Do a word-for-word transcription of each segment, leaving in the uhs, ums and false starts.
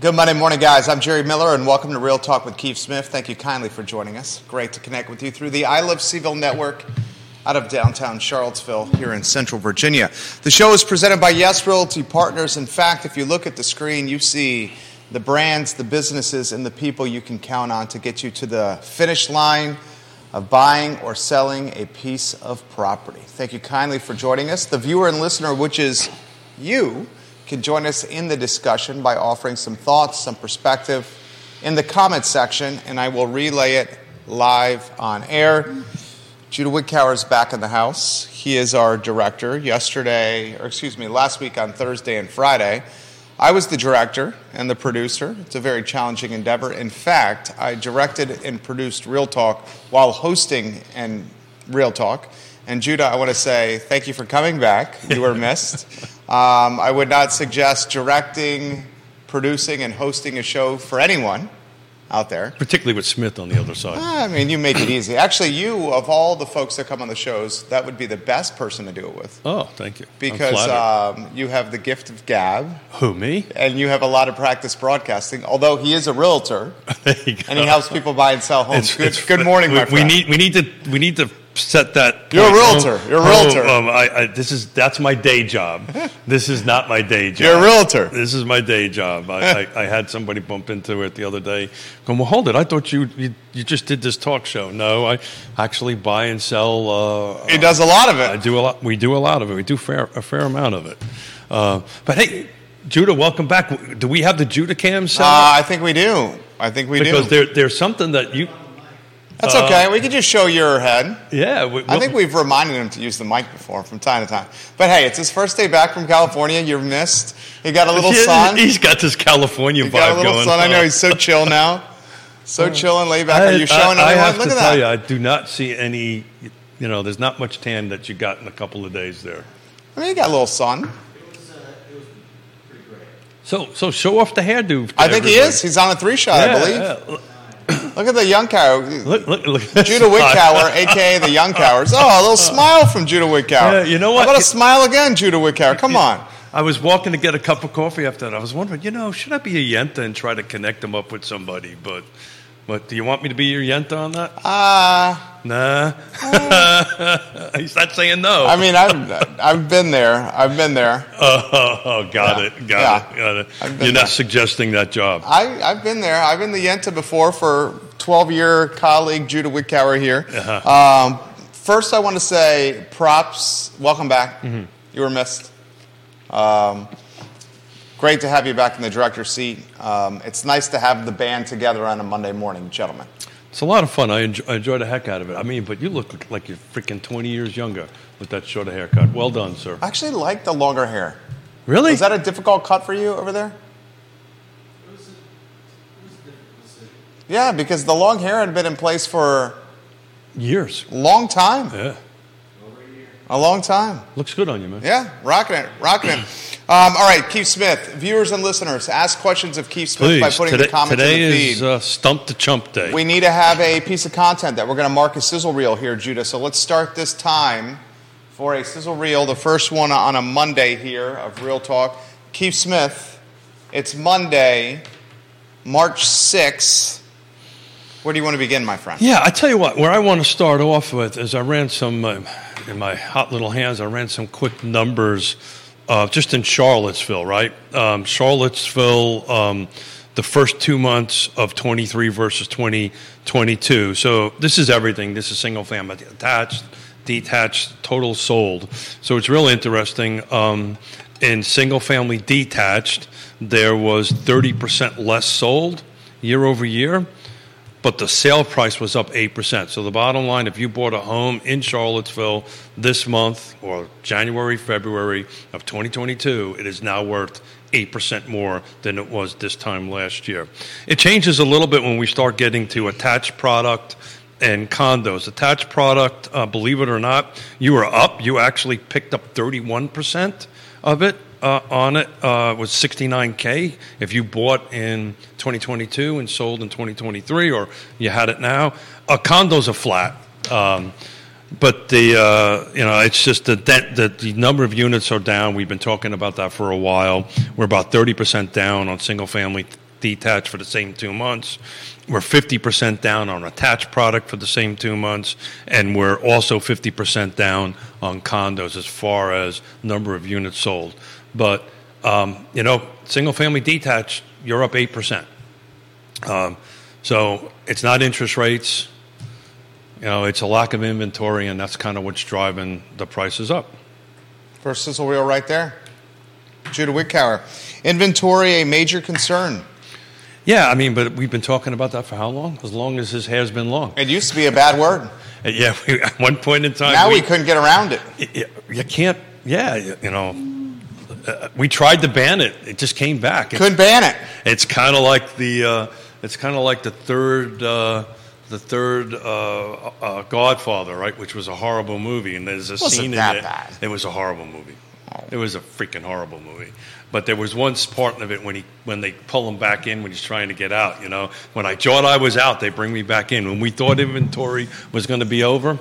Good Monday morning, guys. I'm Jerry Miller, and welcome to Real Talk with Keith Smith. Thank you kindly for joining us. Great to connect with you through the I Love CVille Network out of downtown Charlottesville here in Central Virginia. The show is presented by Yes Realty Partners. In fact, if you look at the screen, you see the brands, the businesses, and the people you can count on to get you to the finish line of buying or selling a piece of property. Thank you kindly for joining us. The viewer and listener, which is you, can join us in the discussion by offering some thoughts, some perspective in the comments section, and I will relay it live on air. Judah Wickauer is back in the house. He is our director. Yesterday, or excuse me, last week on Thursday and Friday, I was the director and the producer. It's a very challenging endeavor. In fact, I directed and produced Real Talk while hosting and Real Talk. And Judah, I want to say thank you for coming back. You were missed. Um, I would not suggest directing, producing, and hosting a show for anyone out there. Particularly with Smith on the other side. I mean, you make it easy. Actually, you, of all the folks that come on the shows, that would be the best person to do it with. Oh, thank you. Because um, you have the gift of gab. Who, me? And you have a lot of practice broadcasting, although he is a realtor. There you go. And he helps people buy and sell homes. It's, good, it's, good morning, we, my friend. We need, we need to... We need to set that point. You're a realtor. You're a realtor. Oh, um, I, I, this is that's my day job. This is not my day job. You're a realtor. This is my day job. I, I, I had somebody bump into it the other day. Going, well, hold it. I thought you you, you just did this talk show. No, I actually buy and sell. Uh, he does a lot of it. I do a lot. We do a lot of it. We do fair, a fair amount of it. Uh, but hey, Judah, welcome back. Do we have the Judah Cam set up? Uh, I think we do. I think we do. Because there, there's something that you. That's okay. Uh, we can just show your head. Yeah. We, I think we've reminded him to use the mic before from time to time. But, hey, it's his first day back from California. You're missed. He got a little yeah, sun. He's got this California he vibe got a little going sun. On. I know. He's so chill now. So chill and laid back. I, Are you showing I, I have Look to at tell that. You, I do not see any, you know, there's not much tan that you got in a couple of days there. I mean, you got a little sun. So, so show off the hairdo. I think everybody. He is. He's on a three shot, yeah, I believe. Yeah. Look at the young cow. Look, look, look. Judah Wickauer, a k a the young cowers. Oh, a little smile from Judah Wickauer. Yeah, you know what? How about a smile again, Judah Wickauer? Come on. I was walking to get a cup of coffee after that. I was wondering, you know, should I be a Yenta and try to connect them up with somebody? But but do you want me to be your Yenta on that? Ah, uh, Nah. Uh, He's not saying no. I mean, I've, I've been there. I've been there. Oh, oh, oh got yeah. it. Got yeah. it. Got it. You're not there. Suggesting that job. I, I've been there. I've been the Yenta before for twelve-year colleague Judah Wickauer here. Uh-huh. Um, first, I want to say props. Welcome back. Mm-hmm. You were missed. Um, great to have you back in the director's seat. Um, it's nice to have the band together on a Monday morning, gentlemen. It's a lot of fun. I enjoy, I enjoy the heck out of it. I mean, but you look like you're freaking twenty years younger with that shorter haircut. Well done, sir. I actually like the longer hair. Really? Is that a difficult cut for you over there? Yeah, because the long hair had been in place for years. Long time. Yeah. Over a year. A long time. Looks good on you, man. Yeah, rocking it, rocking it. Um, all right, Keith Smith, viewers and listeners, ask questions of Keith Smith Please, by putting today, the comments in the feed. Today is uh, Stump the Chump Day. We need to have a piece of content that we're going to mark a sizzle reel here, Judah. So let's start this time for a sizzle reel, the first one on a Monday here of Real Talk. Keith Smith, it's Monday, March sixth. Where do you want to begin, my friend? Yeah, I tell you what, where I want to start off with is I ran some, uh, in my hot little hands, I ran some quick numbers uh, just in Charlottesville, right? Um, Charlottesville, um, the first two months of twenty-three versus twenty twenty-two. So this is everything. This is single family, attached, detached, total sold. So it's really interesting. Um, in single family detached, there was thirty percent less sold year over year. But the sale price was up eight percent. So the bottom line, if you bought a home in Charlottesville this month or January, February of twenty twenty-two, it is now worth eight percent more than it was this time last year. It changes a little bit when we start getting to attached product and condos. Attached product, uh, believe it or not, you were up. You actually picked up thirty-one percent of it. Uh, on it uh, was sixty-nine K. If you bought in twenty twenty-two and sold in twenty twenty-three, or you had it now, uh, condos are flat. Um, but the uh, you know it's just the, the the number of units are down. We've been talking about that for a while. We're about thirty percent down on single family detached for the same two months. We're fifty percent down on attached product for the same two months, and we're also fifty percent down on condos as far as number of units sold. But, um, you know, single-family detached, you're up eight percent. Um, so it's not interest rates. You know, it's a lack of inventory, and that's kind of what's driving the prices up. First sizzle wheel right there. Judah Wickauer. Inventory, a major concern. Yeah, I mean, but we've been talking about that for how long? As long as his hair's been long. It used to be a bad word. Yeah, we, at one point in time. Now we, we couldn't get around it. You, you can't, yeah, you, you know. Uh, we tried to ban it. It just came back. Couldn't ban it. It's kind of like the, uh, it's kind of like the third... Uh, The third uh, uh, Godfather, right, which was a horrible movie, and there's a Wasn't scene that in it. Bad. It was a horrible movie. It was a freaking horrible movie. But there was one part of it when he when they pull him back in when he's trying to get out. You know, when I thought I was out, they bring me back in. When we thought inventory was going to be over,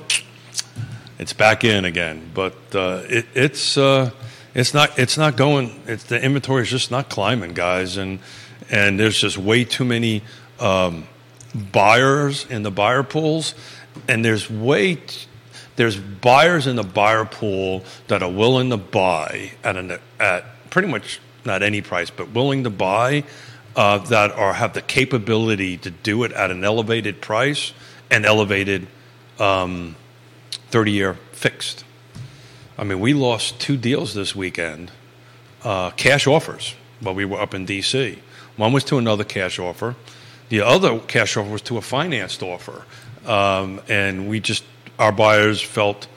it's back in again. But uh, it, it's uh, it's not it's not going. It's, the inventory is just not climbing, guys, and and there's just way too many. Um, buyers in the buyer pools, and there's way there's buyers in the buyer pool that are willing to buy at an at pretty much not any price, but willing to buy uh, that are have the capability to do it at an elevated price and elevated um, thirty-year fixed. I mean, we lost two deals this weekend, uh, cash offers, while we were up in D C. One was to another cash offer. The other cash offer was to a financed offer, um, and we just our buyers felt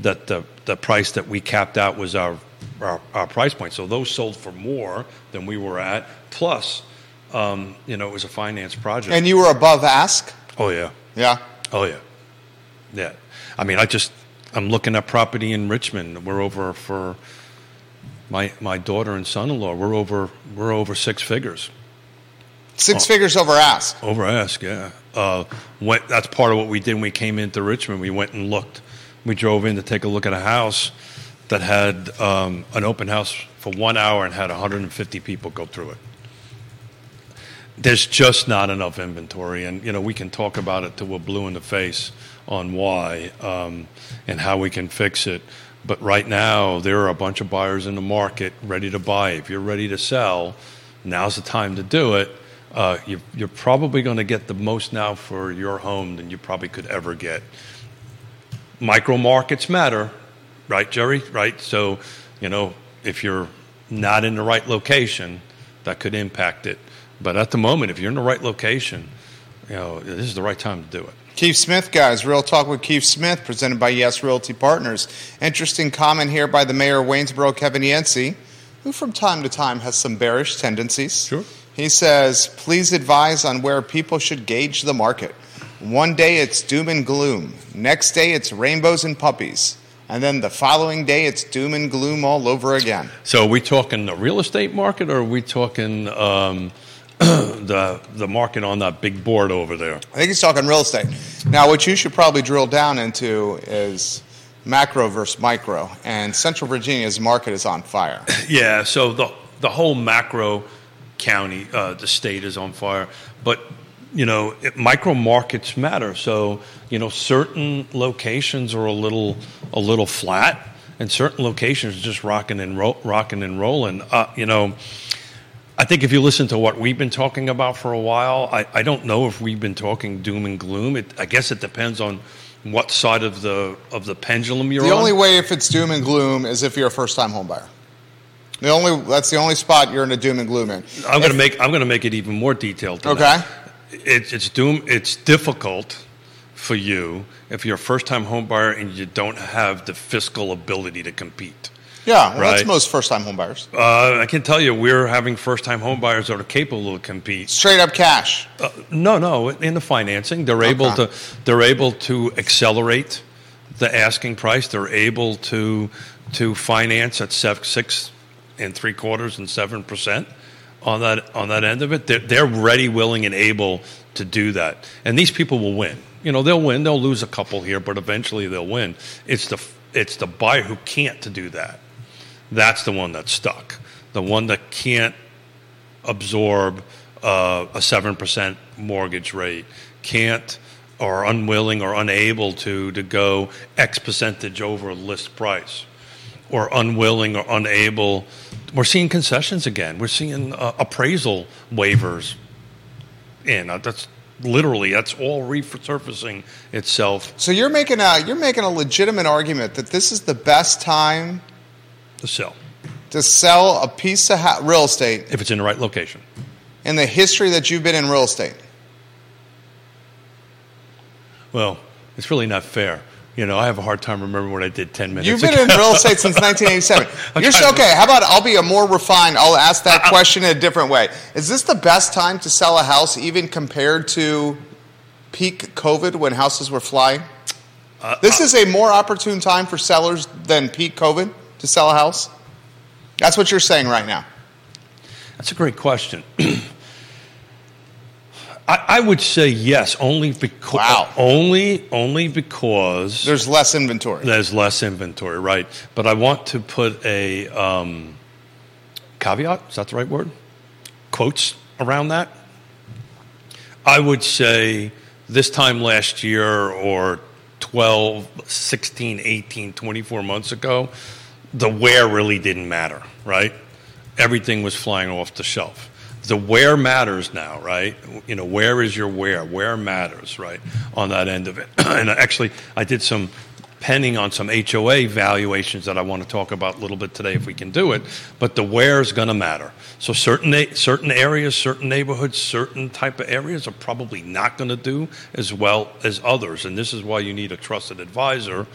that the, the price that we capped out was our, our our price point. So those sold for more than we were at. Plus, um, you know, it was a finance project. And you were above ask? Oh yeah, yeah, oh yeah, yeah. I mean, I just I'm looking at property in Richmond. We're over for my my daughter and son-in-law. We're over we're over six figures. Six oh, figures over ask. Over ask, yeah. Uh, went, that's part of what we did when we came into Richmond. We went and looked. We drove in to take a look at a house that had um, an open house for one hour and had one hundred fifty people go through it. There's just not enough inventory. And, you know, we can talk about it till we're blue in the face on why um, and how we can fix it. But right now there are a bunch of buyers in the market ready to buy. If you're ready to sell, now's the time to do it. Uh, you, you're probably going to get the most now for your home than you probably could ever get. Micro markets matter, right, Jerry? Right? So, you know, if you're not in the right location, that could impact it. But at the moment, if you're in the right location, you know, this is the right time to do it. Keith Smith, guys. Real Talk with Keith Smith, presented by Yes Realty Partners. Interesting comment here by the mayor of Waynesboro, Kevin Yancey, who from time to time has some bearish tendencies. Sure. He says, please advise on where people should gauge the market. One day it's doom and gloom. Next day it's rainbows and puppies. And then the following day it's doom and gloom all over again. So are we talking the real estate market, or are we talking um, the the market on that big board over there? I think he's talking real estate. Now, what you should probably drill down into is macro versus micro. And Central Virginia's market is on fire. Yeah, so the the whole macro... county, uh, the state is on fire, but you know it, micro markets matter. So you know certain locations are a little a little flat, and certain locations are just rocking and ro- rocking and rolling. Uh, you know, I think if you listen to what we've been talking about for a while, I, I don't know if we've been talking doom and gloom. It, I guess it depends on what side of the of the pendulum you're on. The only way if it's doom and gloom is if you're a first time home buyer. The only that's the only spot you're in a doom and gloom in. I'm going to make I'm going to make it even more detailed than that. Okay. It's it's doom. It's difficult for you if you're a first-time home buyer and you don't have the fiscal ability to compete. Yeah, well, right? That's most first-time home buyers. Uh, I can tell you, we're having first-time home buyers that are capable of compete. Straight up cash. Uh, no, no, in the financing, they're okay. able to they're able to accelerate the asking price. They're able to to finance at six. And three quarters and seven percent on that on that end of it. They're, they're ready, willing, and able to do that. And these people will win. You know, they'll win. They'll lose a couple here, but eventually they'll win. It's the it's the buyer who can't to do that. That's the one that's stuck. The one that can't absorb uh, a seven percent mortgage rate, can't or unwilling or unable to to go X percentage over list price, or unwilling or unable. We're seeing concessions again. We're seeing uh, appraisal waivers in. Uh, that's literally, that's all resurfacing itself. So you're making a you're making a legitimate argument that this is the best time to sell to sell a piece of ha- real estate if it's in the right location. In the history that you've been in real estate. Well, it's really not fair. You know, I have a hard time remembering what I did ten minutes You've been ago. in real estate since nineteen eighty-seven You're so, okay, how about I'll be a more refined, I'll ask that I, question in a different way. Is this the best time to sell a house even compared to peak COVID when houses were flying? Uh, this uh, is a more opportune time for sellers than peak COVID to sell a house? That's what you're saying right now. That's a great question. I would say yes, only because wow. only only because there's less inventory. There's less inventory, right? But I want to put a um, caveat. Is that the right word? Quotes around that. I would say this time last year, or twelve, sixteen, eighteen, twenty-four months ago, the where really didn't matter, right? Everything was flying off the shelf. The where matters now, right? You know, where is your where? Where matters, right, on that end of it. And actually, I did some penning on some H O A valuations that I want to talk about a little bit today if we can do it. But the where is going to matter. So certain certain areas, certain neighborhoods, certain type of areas are probably not going to do as well as others. And this is why you need a trusted advisor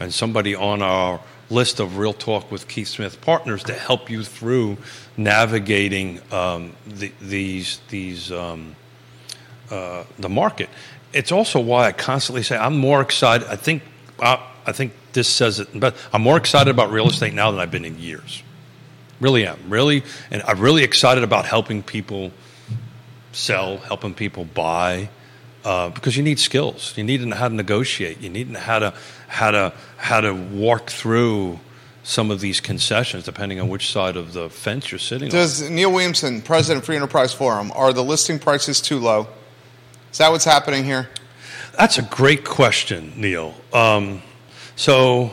and somebody on our list of Real Talk with Keith Smith partners to help you through navigating um, the, these these um, uh, the market. It's also why I constantly say I'm more excited. I think I, I think this says it, but I'm more excited about real estate now than I've been in years. Really am. Really, and I'm really excited about helping people sell, helping people buy. Uh, because you need skills, you need to know how to negotiate, you need to know how to how to how to walk through some of these concessions, depending on which side of the fence you're sitting Does on. Does Neil Williamson, president of Free Enterprise Forum, are the listing prices too low? Is that what's happening here? That's a great question, Neil. Um, so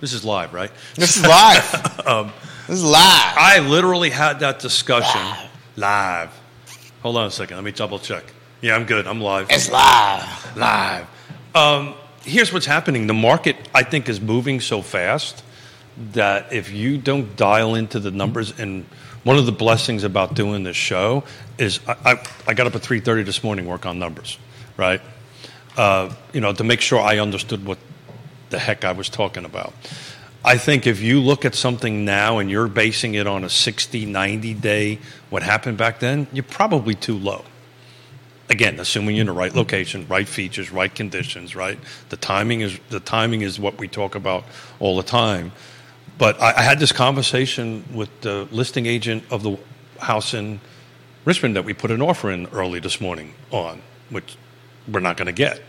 this is live, right? This is live. um, this is live. I literally had that discussion live. live. Hold on a second. Let me double check. Yeah, I'm good. I'm live. It's live. Live. Um, here's what's happening. The market, I think, is moving so fast that if you don't dial into the numbers, and one of the blessings about doing this show is I, I, I got up at three thirty this morning to work on numbers, right? Uh, you know, to make sure I understood what the heck I was talking about. I think if you look at something now and you're basing it on a sixty, ninety day, what happened back then, you're probably too low. Again, assuming you're in the right location, right features, right conditions, right? The timing is the timing is what we talk about all the time. But I, I had this conversation with the listing agent of the house in Richmond that we put an offer in early this morning on, which we're not going to get,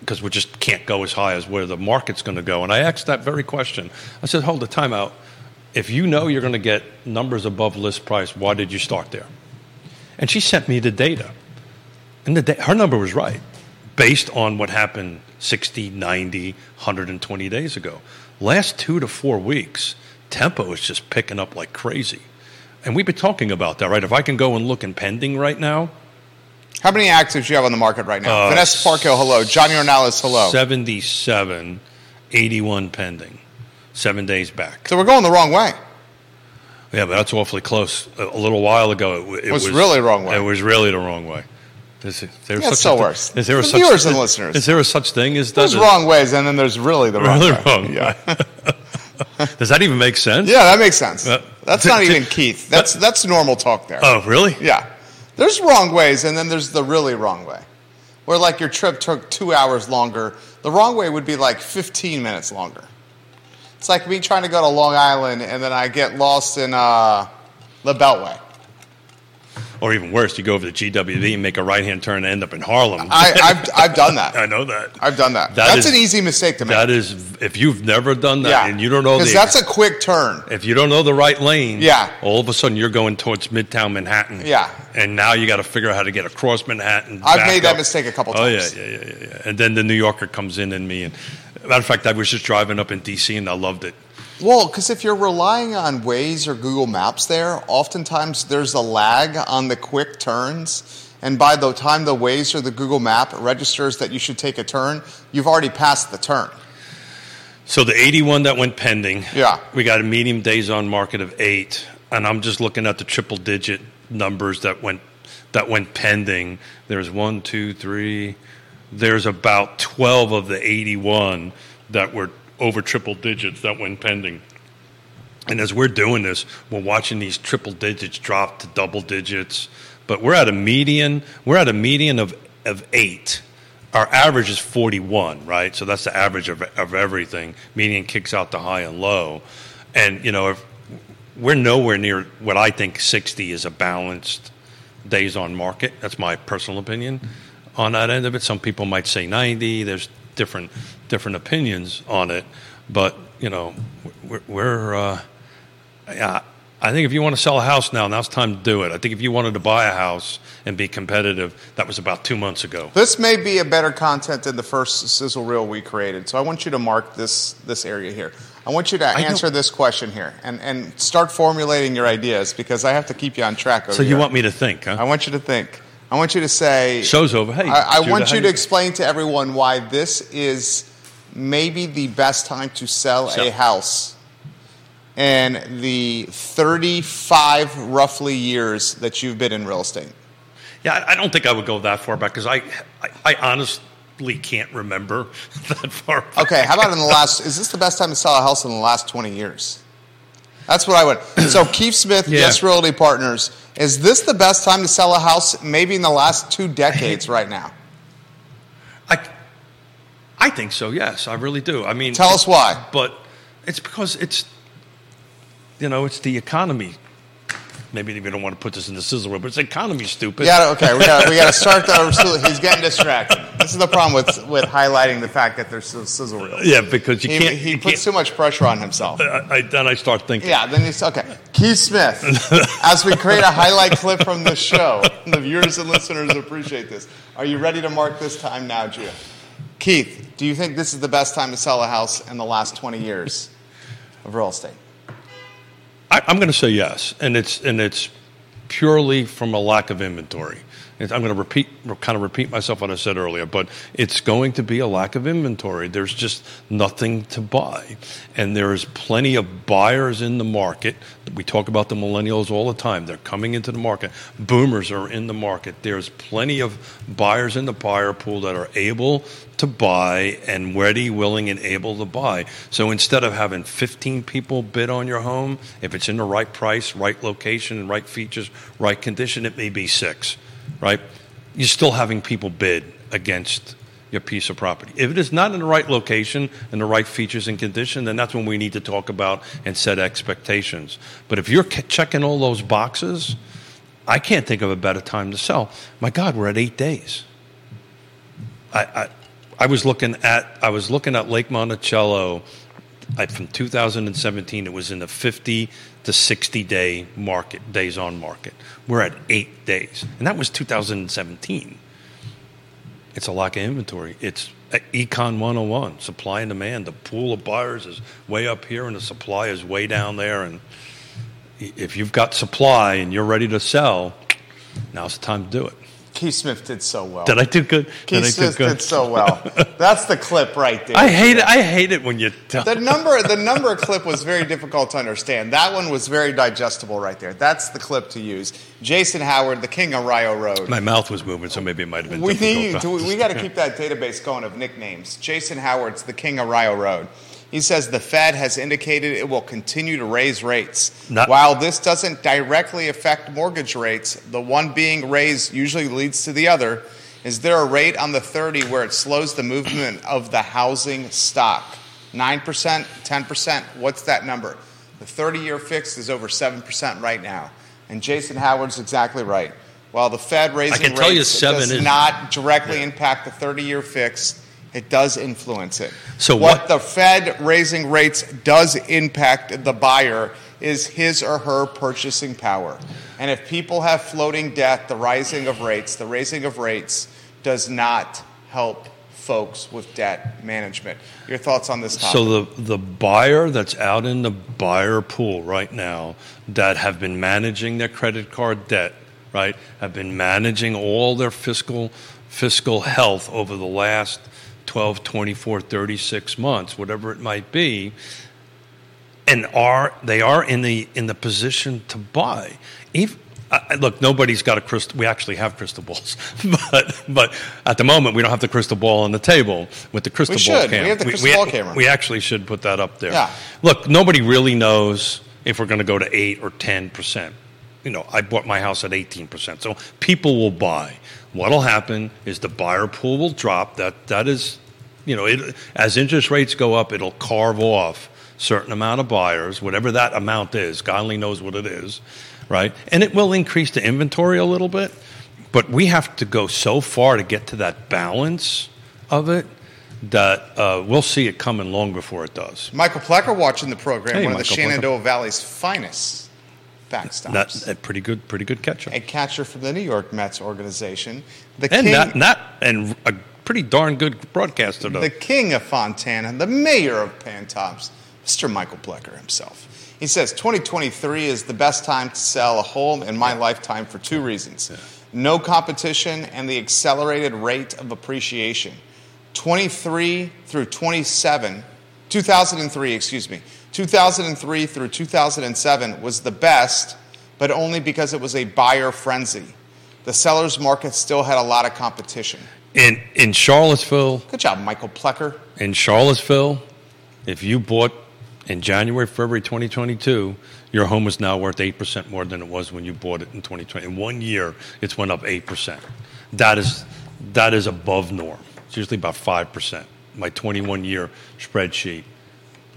because we just can't go as high as where the market's going to go. And I asked that very question. I said, hold the time out. If you know you're going to get numbers above list price, why did you start there? And she sent me the data. And the da- her number was right, based on what happened sixty, ninety, one hundred twenty days ago. Last two to four weeks, tempo is just picking up like crazy. And we've been talking about that, right? If I can go and look in pending right now, how many actives do you have on the market right now? Uh, Vanessa Parkhill, hello. Johnny Ornelas, hello. seventy-seven, eighty-one pending, seven days back. So we're going the wrong way. Yeah, but that's awfully close. A, a little while ago, it, it was, was really the wrong way. It was really the wrong way. There's, there's yeah, such so worse. Th- is there the such viewers th- and listeners. Is there a such thing as that? There's is, wrong ways, and then there's really the wrong really way. Wrong yeah. way. Does that even make sense? Yeah, that makes sense. Uh, that's not even Keith. That's that's normal talk there. Oh, really? Yeah. There's wrong ways, and then there's the really wrong way, where like your trip took two hours longer. The wrong way would be like fifteen minutes longer. It's like me trying to go to Long Island, and then I get lost in uh, the Beltway. Or even worse, you go over the G W D and make a right-hand turn and end up in Harlem. I, I've I've done that. I know that. I've done that. that that's is, an easy mistake to make. That is, if you've never done that yeah. and you don't know the... Because that's a quick turn. If you don't know the right lane, yeah. all of a sudden you're going towards Midtown Manhattan. Yeah. And now you got to figure out how to get across Manhattan. I've made that up. mistake a couple times. Oh, yeah, yeah, yeah, yeah. And then the New Yorker comes in and me. And matter of fact, I was just driving up in D C and I loved it. Well, because if you're relying on Waze or Google Maps there, oftentimes there's a lag on the quick turns. And by the time the Waze or the Google Map registers that you should take a turn, you've already passed the turn. So the eighty-one that went pending, yeah, we got a medium days on market of eight. And I'm just looking at the triple-digit numbers that went that went pending. There's one, two, three. There's about twelve of the eighty-one that were over triple digits that went pending. And as we're doing this, we're watching these triple digits drop to double digits. But we're at a median, we're at a median of, of eight. Our average is forty-one, right? So that's the average of, of everything. Median kicks out the high and low. And, you know, if we're nowhere near what I think sixty is a balanced days on market. That's my personal opinion on that end of it. Some people might say ninety. There's different different opinions on it, but you know, we're, we're uh yeah I think if you want to sell a house now, now's time to do it. I think if you wanted to buy a house and be competitive, that was about two months ago. This may be a better content than the first sizzle reel we created, so I want you to mark this this area here. I want you to answer this question here and, and start formulating your ideas, because I have to keep you on track over so you here. Want me to think, huh? I want you to think. I want you to say... Show's over. Hey, I, I Judah, want you to explain to everyone why this is maybe the best time to sell so. a house in the thirty-five, roughly, years that you've been in real estate. Yeah, I don't think I would go that far back, because I, I, I honestly can't remember that far back. Okay, how about in the last... Is this the best time to sell a house in the last twenty years? That's what I would. So Keith Smith, yeah. Yes Realty Partners, is this the best time to sell a house maybe in the last two decades right now? I I think so, yes. I really do. I mean, tell us why. But it's because it's, you know, it's the economy. Maybe we don't want to put this in the sizzle reel, but it's the economy, stupid. Yeah, okay. We got we got to start the... He's getting distracted. This is the problem with, with highlighting the fact that there's a sizzle reel. Yeah, because you he, can't... He you puts can't. too much pressure on himself. I, I, then I start thinking. Yeah, then he's... Okay. Keith Smith, as we create a highlight clip from the show, the viewers and listeners appreciate this. Are you ready to mark this time now, Judah? Keith, do you think this is the best time to sell a house in the last twenty years of real estate? I, I'm going to say yes, and it's and it's purely from a lack of inventory. It's, I'm going to repeat, kind of repeat myself what I said earlier, but it's going to be a lack of inventory. There's just nothing to buy, and there is plenty of buyers in the market. We talk about the millennials all the time. They're coming into the market. Boomers are in the market. There's plenty of buyers in the buyer pool that are able to buy and ready, willing, and able to buy. So instead of having fifteen people bid on your home, if it's in the right price, right location, and right features, right condition, it may be six. Right? You're still having people bid against your piece of property. If it is not in the right location and the right features and condition, then that's when we need to talk about and set expectations. But if you're checking all those boxes, I can't think of a better time to sell. My God, we're at eight days. I I, I was looking at I was looking at Lake Monticello I, from two thousand seventeen. It was in the fifty to sixty day market, days on market. We're at eight days. And that was two thousand seventeen. It's a lack of inventory. It's Econ one oh one, supply and demand. The pool of buyers is way up here and the supply is way down there. And if you've got supply and you're ready to sell, now's the time to do it. Keith Smith did so well. Did I do good? Keith did Smith good? did so well. That's the clip right there. I hate it. I hate it when you tell the number. The number clip was very difficult to understand. That one was very digestible right there. That's the clip to use. Jason Howard, the king of Rio Road. My mouth was moving, so maybe it might have been. We difficult. need. To, we got to keep that database going of nicknames. Jason Howard's the king of Rio Road. He says the Fed has indicated it will continue to raise rates. Not- While this doesn't directly affect mortgage rates, the one being raised usually leads to the other. Is there a rate on the thirty where it slows the movement of the housing stock? nine percent, ten percent, what's that number? The thirty-year fixed is over seven percent right now. And Jason Howard's exactly right. While the Fed raising rates does not directly impact the thirty-year fix, it does influence it. So what, what the Fed raising rates does impact the buyer is his or her purchasing power. And if people have floating debt, the rising of rates, the raising of rates does not help folks with debt management. Your thoughts on this topic? So the, the buyer that's out in the buyer pool right now that have been managing their credit card debt, right, have been managing all their fiscal fiscal health over the last twelve, twenty-four, thirty-six months, whatever it might be, and are they are in the in the position to buy. If I, look, nobody's got a crystal. We actually have crystal balls, but but at the moment we don't have the crystal ball on the table with the crystal we ball should. camera. We have the crystal we, ball we, camera. We actually should put that up there. Yeah. Look, nobody really knows if we're going to go to eight or ten percent. You know, I bought my house at eighteen percent, so people will buy. What'll happen is the buyer pool will drop. That that is, you know, it, as interest rates go up, it'll carve off certain amount of buyers, whatever that amount is. God only knows what it is. Right, and it will increase the inventory a little bit, but we have to go so far to get to that balance of it that uh, we'll see it coming long before it does. Michael Plecker watching the program, hey, one Michael of the Shenandoah Plecker. Valley's finest backstops. That's a pretty good, pretty good catcher. A catcher from the New York Mets organization, the and king, not, not and a pretty darn good broadcaster though. The king of Fontana, the mayor of Pantops, Mister Michael Plecker himself. He says twenty twenty-three is the best time to sell a home in my lifetime for two reasons. Yeah. No competition and the accelerated rate of appreciation. twenty-three through twenty-seven, two thousand three, excuse me. two thousand three through two thousand seven was the best, but only because it was a buyer frenzy. The seller's market still had a lot of competition. In in Charlottesville. Good job, Michael Plecker. In Charlottesville, if you bought in January, February twenty twenty-two, your home is now worth eight percent more than it was when you bought it in twenty twenty. In one year, it's went up eight percent. That is that is above norm. It's usually about five percent. My twenty-one-year spreadsheet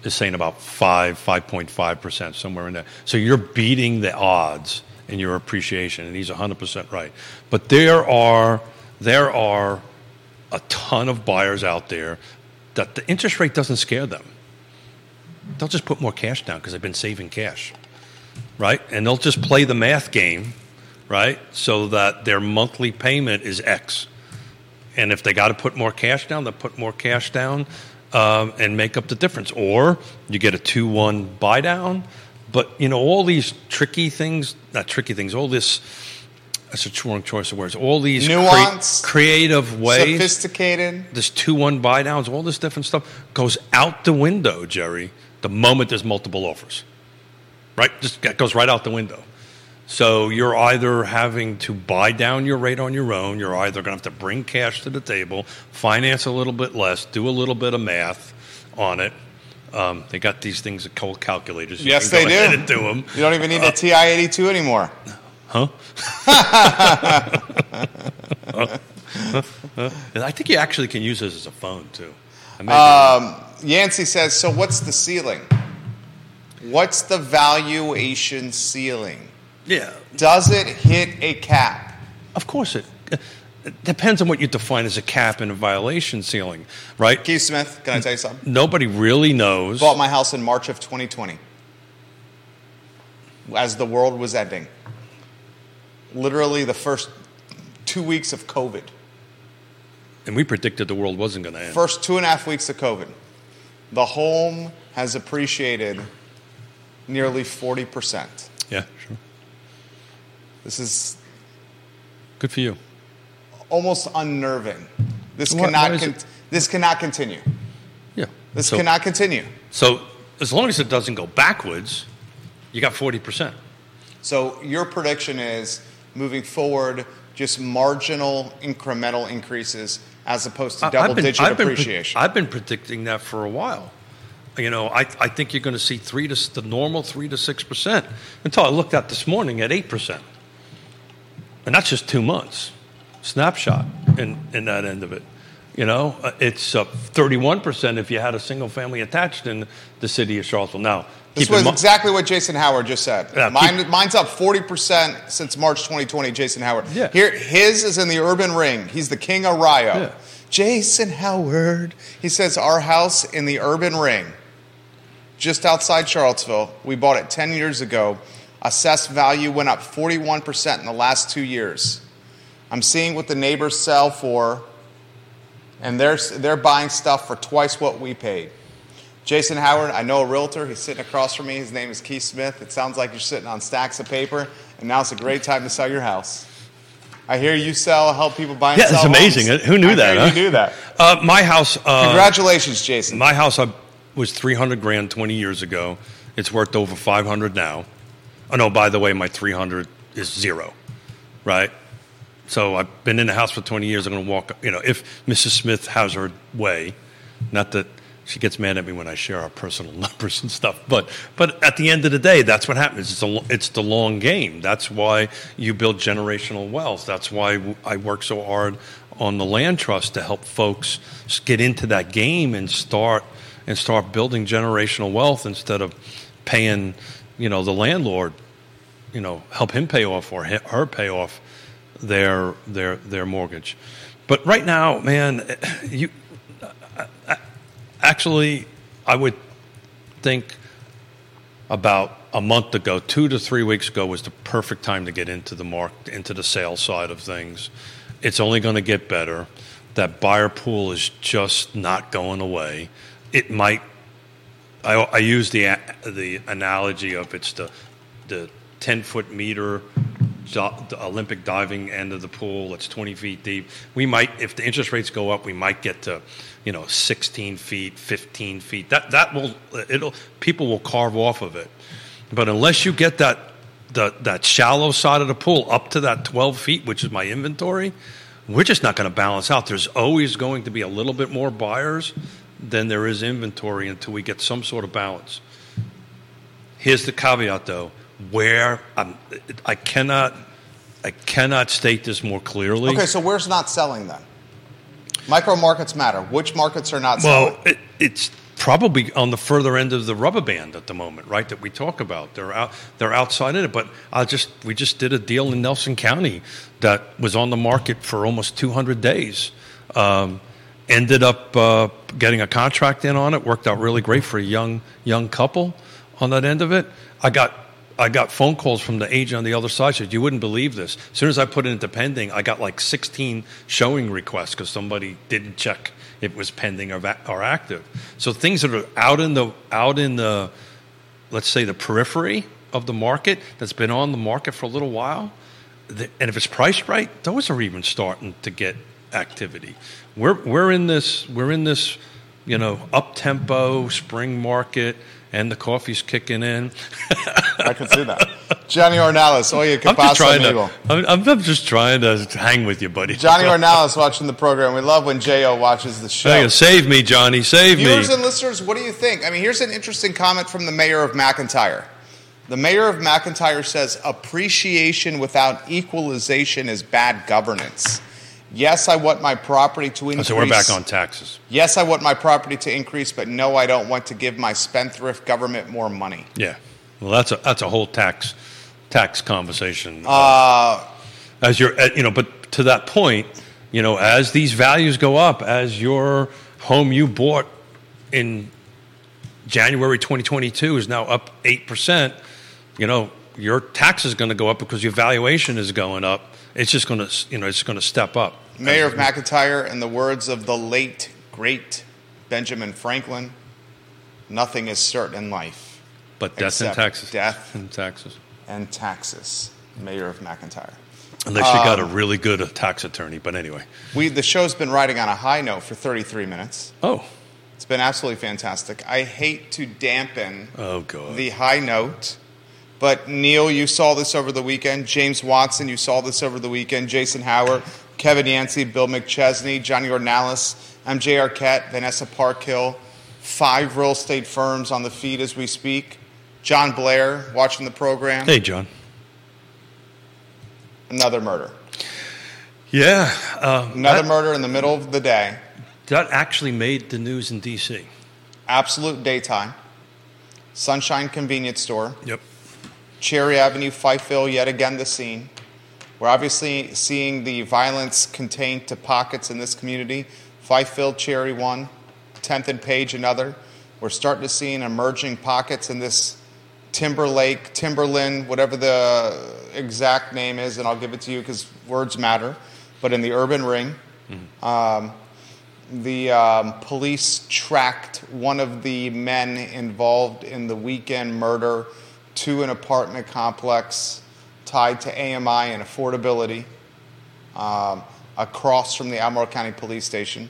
is saying about five, five point five percent, somewhere in there. So you're beating the odds in your appreciation, and he's one hundred percent right. But there are there are a ton of buyers out there that the interest rate doesn't scare them. They'll just put more cash down because they've been saving cash, right? And they'll just play the math game, right, so that their monthly payment is X. And if they got to put more cash down, they'll put more cash down um, and make up the difference. Or you get a two one buy down. But, you know, all these tricky things, not tricky things, all this, that's a wrong choice of words, all these nuance, cre- creative ways, sophisticated, this two one buy downs, all this different stuff goes out the window, Jerry, the moment there's multiple offers, right? Just that goes right out the window. So you're either having to buy down your rate on your own, you're either going to have to bring cash to the table, finance a little bit less, do a little bit of math on it. Um, they got these things called calculators. You yes, they do. And do them. You don't even need uh, a T I eighty-two anymore. Huh? I think you actually can use this as a phone, too. Um, Yancey says, so what's the ceiling? What's the valuation ceiling? Yeah. Does it hit a cap? Of course it. It depends on what you define as a cap and a violation ceiling, right? Keith Smith, can I tell you something? Nobody really knows. Bought my house in March of twenty twenty as the world was ending. Literally the first two weeks of COVID. And we predicted the world wasn't going to end. First two and a half weeks of COVID. The home has appreciated nearly forty percent. Yeah, sure. This is... Good for you. Almost unnerving. This what, cannot con- This cannot continue. Yeah. This so, cannot continue. So as long as it doesn't go backwards, you got forty percent. So your prediction is, moving forward, just marginal incremental increases as opposed to double-digit appreciation. I've been predicting that for a while. You know, I, I think you're going to see three to the normal three to six percent until I looked at this morning at eight percent, and that's just two months snapshot in in that end of it. You know, it's thirty-one percent if you had a single family attached in the city of Charlottesville. Now This was mo- exactly what Jason Howard just said. Yeah, Mine, keep- mine's up forty percent since March twenty twenty, Jason Howard. Yeah. Here, his is in the urban ring. He's the king of Rio. Yeah. Jason Howard. He says, our house in the urban ring, just outside Charlottesville. We bought it ten years ago. Assessed value went up forty-one percent in the last two years. I'm seeing what the neighbors sell for, and they're, they're buying stuff for twice what we paid. Jason Howard, I know a realtor. He's sitting across from me. His name is Keith Smith. It sounds like you're sitting on stacks of paper, and now's a great time to sell your house. I hear you sell, help people buy and yeah, sell homes. Yeah, it's amazing. Homes. Who knew I that? Huh? You knew that. Uh, my house. Uh, Congratulations, Jason. My house uh, was three hundred grand twenty years ago. It's worth over five hundred now. Oh, no, by the way, my three hundred is zero, right? So I've been in the house for twenty years. I'm going to walk, you know, if Missus Smith has her way, not that she gets mad at me when I share our personal numbers and stuff. But but at the end of the day, that's what happens. It's a, it's the long game. That's why you build generational wealth. That's why I work so hard on the land trust to help folks get into that game and start and start building generational wealth instead of paying, you know, the landlord, you know, help him pay off or her pay off their their their mortgage. But right now, man, you. I, I, Actually, I would think about a month ago, two to three weeks ago was the perfect time to get into the market, into the sales side of things. It's only going to get better. That buyer pool is just not going away. It might. I, I use the the analogy of it's the the ten foot meter. The Olympic diving end of the pool, it's twenty feet deep. We might, if the interest rates go up, we might get to, you know, sixteen feet, fifteen feet. That that will, it'll, people will carve off of it. But unless you get that the, that shallow side of the pool up to that twelve feet, which is my inventory, we're just not going to balance out. There's always going to be a little bit more buyers than there is inventory until we get some sort of balance. Here's the caveat, though. Where I'm, I cannot, I cannot state this more clearly. Okay, so where's not selling then? Micro markets matter. Which markets are not selling? Well, it, it's probably on the further end of the rubber band at the moment, right? That we talk about. They're out, they're outside of it. But I just, we just did a deal in Nelson County that was on the market for almost two hundred days. Um, ended up uh, getting a contract in on it. Worked out really great for a young young couple on that end of it. I got. I got phone calls from the agent on the other side. Said, you wouldn't believe this. As soon as I put it into pending, I got like sixteen showing requests because somebody didn't check it was pending or, va- or active. So things that are out in the out in the, let's say the periphery of the market that's been on the market for a little while, the, and if it's priced right, those are even starting to get activity. We're we're in this we're in this, you know, up tempo spring market. And the coffee's kicking in. I can see that. Johnny Ornelas, all you can possibly do. I'm, I'm just trying to hang with you, buddy. Johnny Ornelas watching the program. We love when J O watches the show. Hey, save me, Johnny. Save me. Viewers and listeners, what do you think? I mean, here's an interesting comment from the mayor of McIntyre. The mayor of McIntyre says, appreciation without equalization is bad governance. Yes, I want my property to increase. So we're back on taxes. Yes, I want my property to increase, but no, I don't want to give my spendthrift government more money. Yeah, well, that's a that's a whole tax tax conversation. Uh, as you're, you know, but to that point, you know, as these values go up, as your home you bought in January twenty twenty-two is now up eight percent, you know, your tax is going to go up because your valuation is going up. It's just going to, you know, it's going to step up. Mayor of McIntyre, in the words of the late, great Benjamin Franklin, nothing is certain in life. But death and taxes. Death and taxes. And taxes. Mayor of McIntyre. Unless you um, got a really good tax attorney, but anyway. we The show's been riding on a high note for thirty-three minutes. Oh. It's been absolutely fantastic. I hate to dampen oh, God. the high note. But, Neil, you saw this over the weekend. James Watson, you saw this over the weekend. Jason Howard, Kevin Yancey, Bill McChesney, Johnny Ornelas, M J Arquette, Vanessa Parkhill. Five real estate firms on the feed as we speak. John Blair watching the program. Hey, John. Another murder. Yeah. Uh, Another that, murder in the middle of the day. That actually made the news in D C Absolute daytime. Sunshine Convenience Store. Yep. Cherry Avenue, Fifeville, yet again the scene. We're obviously seeing the violence contained to pockets in this community. Fifeville, Cherry one, Tenth and Page another. We're starting to see emerging pockets in this Timberlake, Timberland, whatever the exact name is, and I'll give it to you because words matter, but in the urban ring. Mm-hmm. Um, the um, police tracked one of the men involved in the weekend murder to an apartment complex tied to A M I and affordability um, across from the Albemarle County Police Station.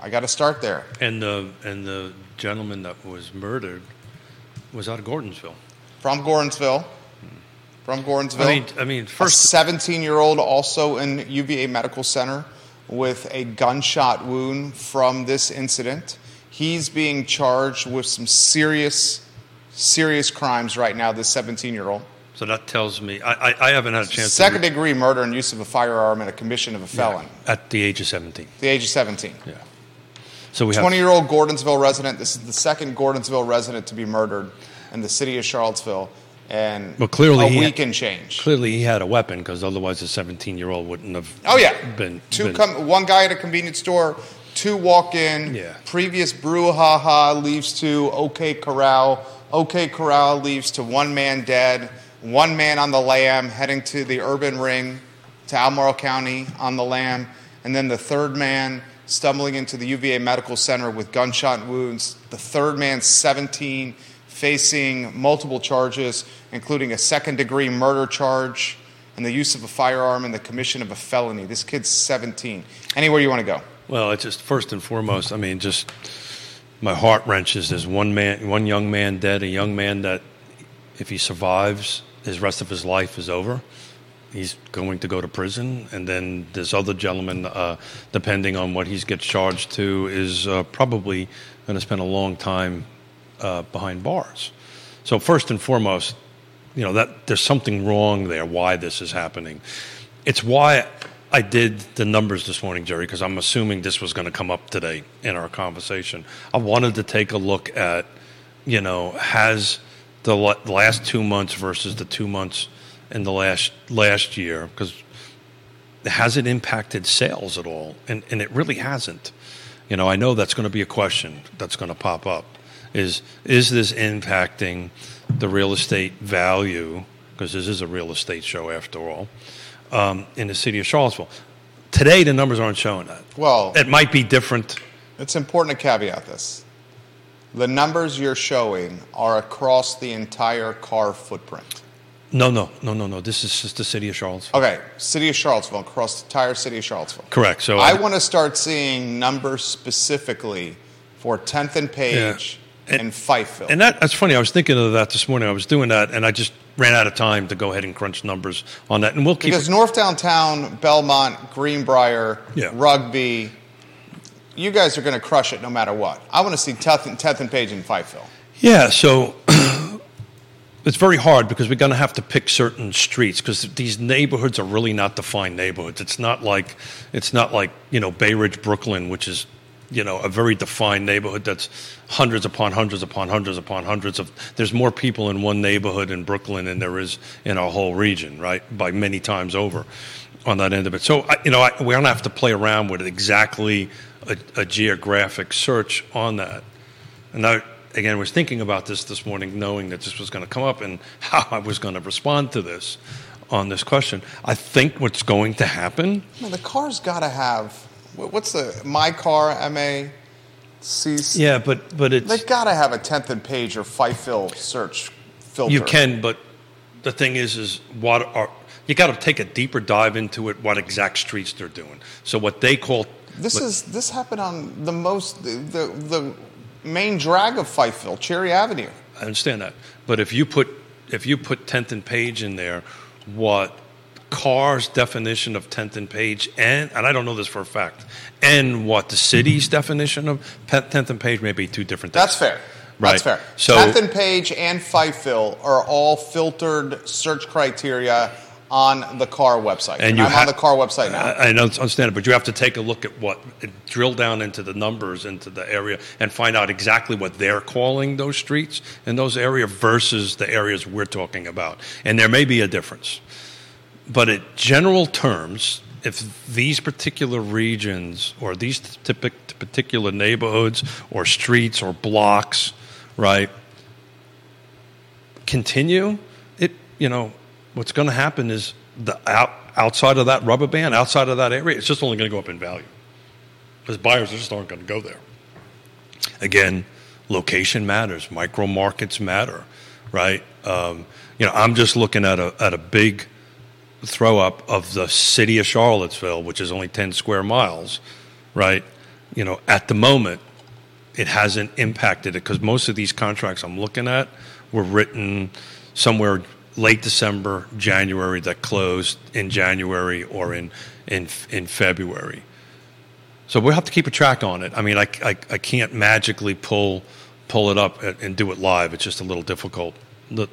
I got to start there. And the and the gentleman that was murdered was out of Gordonsville. From Gordonsville. From Gordonsville. I mean, I mean first... A seventeen-year-old also in U V A Medical Center with a gunshot wound from this incident. He's being charged with some serious... serious crimes right now, this seventeen-year-old. So that tells me, I, I, I haven't had a chance Second to... Second-degree re- murder and use of a firearm and a commission of a felon. Yeah, at the age of seventeen. The age of seventeen. Yeah. So we have... twenty-year-old Gordonsville resident. This is the second Gordonsville resident to be murdered in the city of Charlottesville. And well, clearly a week and change. Clearly he had a weapon because otherwise the seventeen-year-old wouldn't have oh, yeah. been... Two been... Com- one guy at a convenience store, two walk-in, yeah. previous brouhaha leaves to OK Corral... OK Corral leaves to one man dead, one man on the lam, heading to the urban ring, to Albemarle County on the lam, and then the third man stumbling into the U V A Medical Center with gunshot wounds. The third man, seventeen, facing multiple charges, including a second-degree murder charge and the use of a firearm and the commission of a felony. This kid's seventeen. Anywhere you want to go. Well, it's just first and foremost, I mean, just... my heart wrenches. There's one man, one young man dead, a young man that, if he survives, his rest of his life is over. He's going to go to prison. And then this other gentleman, uh, depending on what he gets charged to, is uh, probably going to spend a long time uh, behind bars. So first and foremost, you know, that there's something wrong there, why this is happening. It's why... I did the numbers this morning, Jerry, because I'm assuming this was going to come up today in our conversation. I wanted to take a look at, you know, has the last two months versus the two months in the last last year, because has it impacted sales at all? And and it really hasn't. You know, I know that's going to be a question that's going to pop up. Is, is this impacting the real estate value? Because this is a real estate show after all. Um, in the city of Charlottesville. Today, the numbers aren't showing that. Well, it might be different. It's important to caveat this. The numbers you're showing are across the entire car footprint. No, no, no, no, no. This is just the city of Charlottesville. Okay, city of Charlottesville, across the entire city of Charlottesville. Correct. So I, I want to start seeing numbers specifically for tenth and Page yeah. and, and Fifeville. And that, that's funny. I was thinking of that this morning. I was doing that, and I just... ran out of time to go ahead and crunch numbers on that, and we'll keep because it. North Downtown, Belmont, Greenbrier, yeah. Rugby, you guys are going to crush it no matter what. I want to see tenth and Page and Fifeville. Yeah, so it's very hard because we're going to have to pick certain streets because these neighborhoods are really not defined neighborhoods. It's not like it's not like you know Bay Ridge, Brooklyn, which is. You know, a very defined neighborhood that's hundreds upon hundreds upon hundreds upon hundreds of. There's more people in one neighborhood in Brooklyn than there is in our whole region, right? By many times over, on that end of it. So, you know, I, we're gonna have to play around with exactly a, a geographic search on that. And I again was thinking about this this morning, knowing that this was going to come up and how I was going to respond to this on this question. I think what's going to happen. Well, the car's got to have. What's the my car M A C? Yeah, but but it's they've got to have a tenth and Page or Fifeville search filter. You can, but the thing is, is what are you got to take a deeper dive into it. What exact streets they're doing? So what they call this what, is this happened on the most the the, the main drag of Fifeville, Cherry Avenue. I understand that, but if you put if you put tenth and Page in there, what? Car's definition of tenth and Page, and and I don't know this for a fact, and what the city's definition of tenth and Page may be two different things. That's fair. Right. That's fair. So tenth and Page and Fifeville are all filtered search criteria on the car website. And, and you I'm ha- on the car website now. I, I understand it, but you have to take a look at what, drill down into the numbers, into the area, and find out exactly what they're calling those streets in those areas versus the areas we're talking about. And there may be a difference. But in general terms, if these particular regions or these typic, particular neighborhoods or streets or blocks, right, continue, it, you know, what's going to happen is the out, outside of that rubber band, outside of that area, it's just only going to go up in value because buyers just aren't going to go there. Again, location matters. Micro markets matter, right? Um, you know, I'm just looking at a at a big throw up of the city of Charlottesville, which is only ten square miles, right? You know, at the moment, it hasn't impacted it because most of these contracts I'm looking at were written somewhere late December, January, that closed in January or in in in February. So we'll have to keep a track on it. I mean, I, I, I can't magically pull pull it up and do it live. It's just a little difficult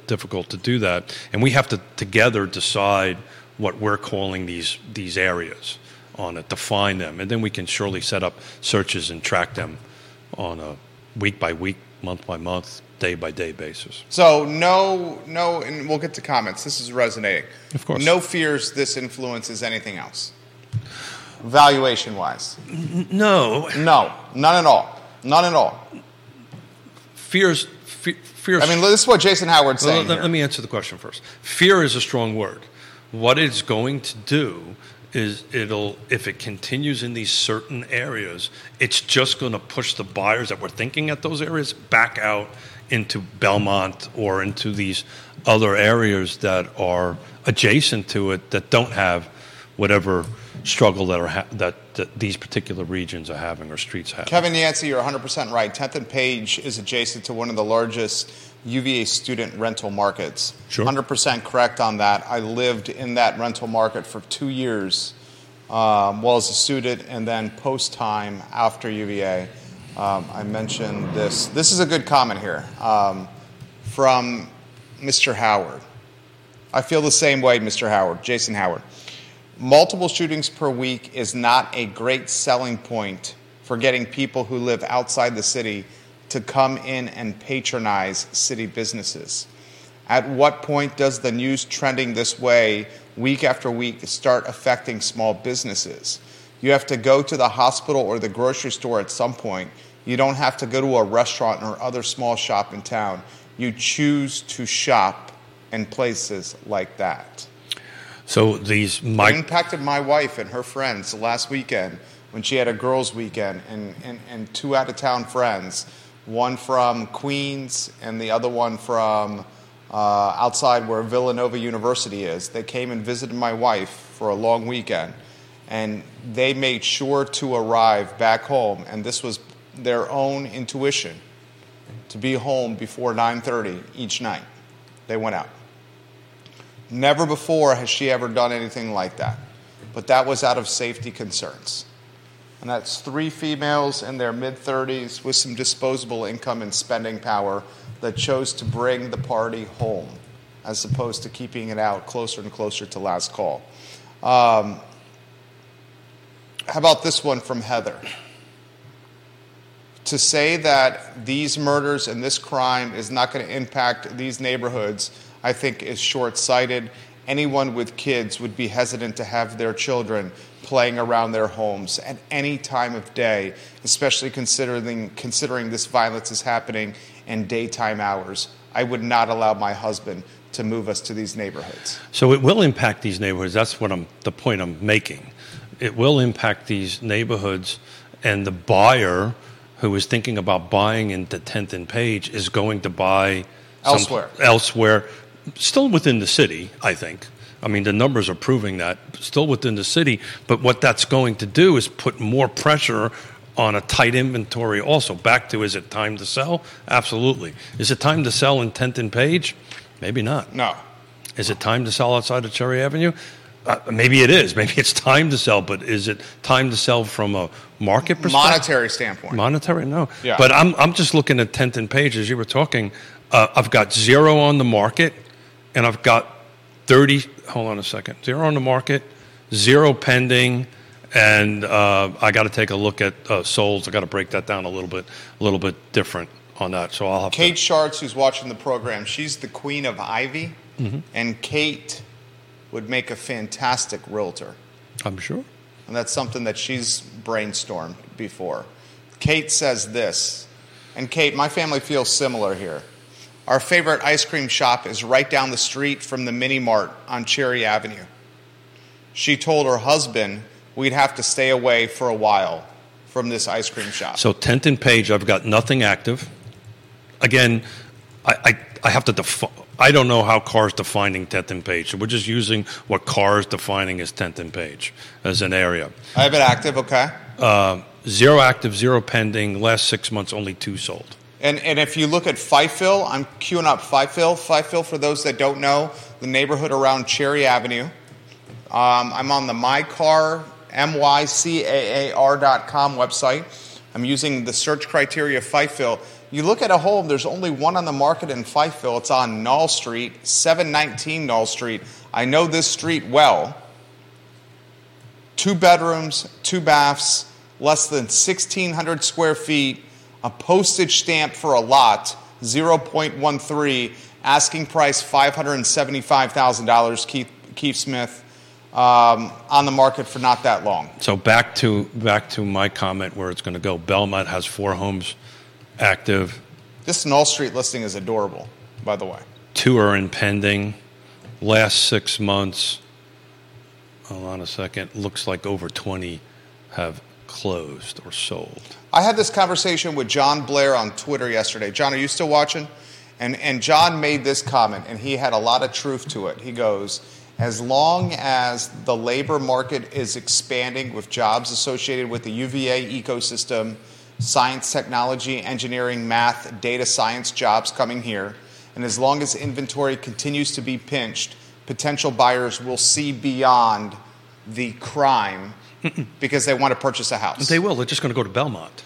difficult to do that. And we have to together decide what we're calling these these areas on it, define them, and then we can surely set up searches and track them on a week-by-week, month-by-month, day-by-day basis. So no, no, and we'll get to comments. This is resonating. Of course. No fears this influences anything else, valuation-wise? No. No, none at all. None at all. Fears... Fe- Fear. I mean, this is what Jason Howard's saying. Let, let me answer the question first. Fear is a strong word. What it's going to do is it'll, if it continues in these certain areas, it's just going to push the buyers that were thinking at those areas back out into Belmont or into these other areas that are adjacent to it that don't have whatever struggle that are ha- that, that these particular regions are having or streets have. Kevin Yancey, you're one hundred percent right. Tenth and Page is adjacent to one of the largest U V A student rental markets. Sure. one hundred percent correct on that. I lived in that rental market for two years um, while as a student and then post-time after U V A. Um, I mentioned this. This is a good comment here um, from Mister Howard. I feel the same way, Mister Howard, Jason Howard. Multiple shootings per week is not a great selling point for getting people who live outside the city to come in and patronize city businesses. At what point does the news trending this way week after week start affecting small businesses? You have to go to the hospital or the grocery store at some point. You don't have to go to a restaurant or other small shop in town. You choose to shop in places like that. So these mic- it impacted my wife and her friends last weekend when she had a girls' weekend and, and, and two out-of-town friends, one from Queens and the other one from uh, outside where Villanova University is. They came and visited my wife for a long weekend, and they made sure to arrive back home, and this was their own intuition, to be home before nine thirty each night. They went out. Never before has she ever done anything like that. But that was out of safety concerns. And that's three females in their mid-thirties with some disposable income and spending power that chose to bring the party home as opposed to keeping it out closer and closer to last call. Um, how about this one from Heather? To say that these murders and this crime is not going to impact these neighborhoods, I think, is short-sighted. Anyone with kids would be hesitant to have their children playing around their homes at any time of day, especially considering considering this violence is happening in daytime hours. I would not allow my husband to move us to these neighborhoods. So it will impact these neighborhoods. That's what I'm the point I'm making. It will impact these neighborhoods, and the buyer who is thinking about buying into tenth and Page is going to buy elsewhere. Some, elsewhere. Still within the city, I think. I mean, the numbers are proving that. Still within the city, but what that's going to do is put more pressure on a tight inventory also. Back to, is it time to sell? Absolutely. Is it time to sell in tenth and Page? Maybe not. No. Is it time to sell outside of Cherry Avenue? Uh, maybe it is. Maybe it's time to sell, but is it time to sell from a market perspective? Monetary standpoint. Monetary? No. Yeah. But I'm, I'm just looking at tenth and Page as you were talking. Uh, I've got zero on the market, and I've got thirty, hold on a second, zero on the market, zero pending, and uh, I got to take a look at uh, solds. I got to break that down a little bit, a little bit different on that. So I'll have Kate to... Sharts, who's watching the program, she's the queen of Ivy, mm-hmm. and Kate would make a fantastic realtor. I'm sure. And that's something that she's brainstormed before. Kate says this, and Kate, my family feels similar here. Our favorite ice cream shop is right down the street from the mini mart on Cherry Avenue. She told her husband we'd have to stay away for a while from this ice cream shop. So Tenth and Page, I've got nothing active. Again, I I, I have to define. I don't know how cars defining Tenth and Page. So we're just using what cars defining as Tenth and Page as an area. I have it active, okay. Uh, zero active, zero pending. Last six months, only two sold. And and if you look at Fifeville, I'm queuing up Fifeville. Fifeville, for those that don't know, the neighborhood around Cherry Avenue. Um, I'm on the MyCar, M Y C A A R dot com website. I'm using the search criteria of Fifeville. You look at a home, there's only one on the market in Fifeville. It's on Knoll Street, seven nineteen Knoll Street. I know this street well. Two bedrooms, two baths, less than sixteen hundred square feet, a postage stamp for a lot, zero point one three, asking price five hundred seventy-five thousand dollars, Keith, Keith Smith, um, on the market for not that long. So back to back to my comment where it's going to go. Belmont has four homes active. This Knoll Street listing is adorable, by the way. Two are in pending. Last six months, hold on a second, looks like over twenty have closed or sold. I had this conversation with John Blair on Twitter yesterday. John, are you still watching? And and John made this comment, and he had a lot of truth to it. He goes, as long as the labor market is expanding with jobs associated with the U V A ecosystem, science, technology, engineering, math, data science jobs coming here, and as long as inventory continues to be pinched, potential buyers will see beyond the crime because they want to purchase a house. They will. They're just going to go to Belmont.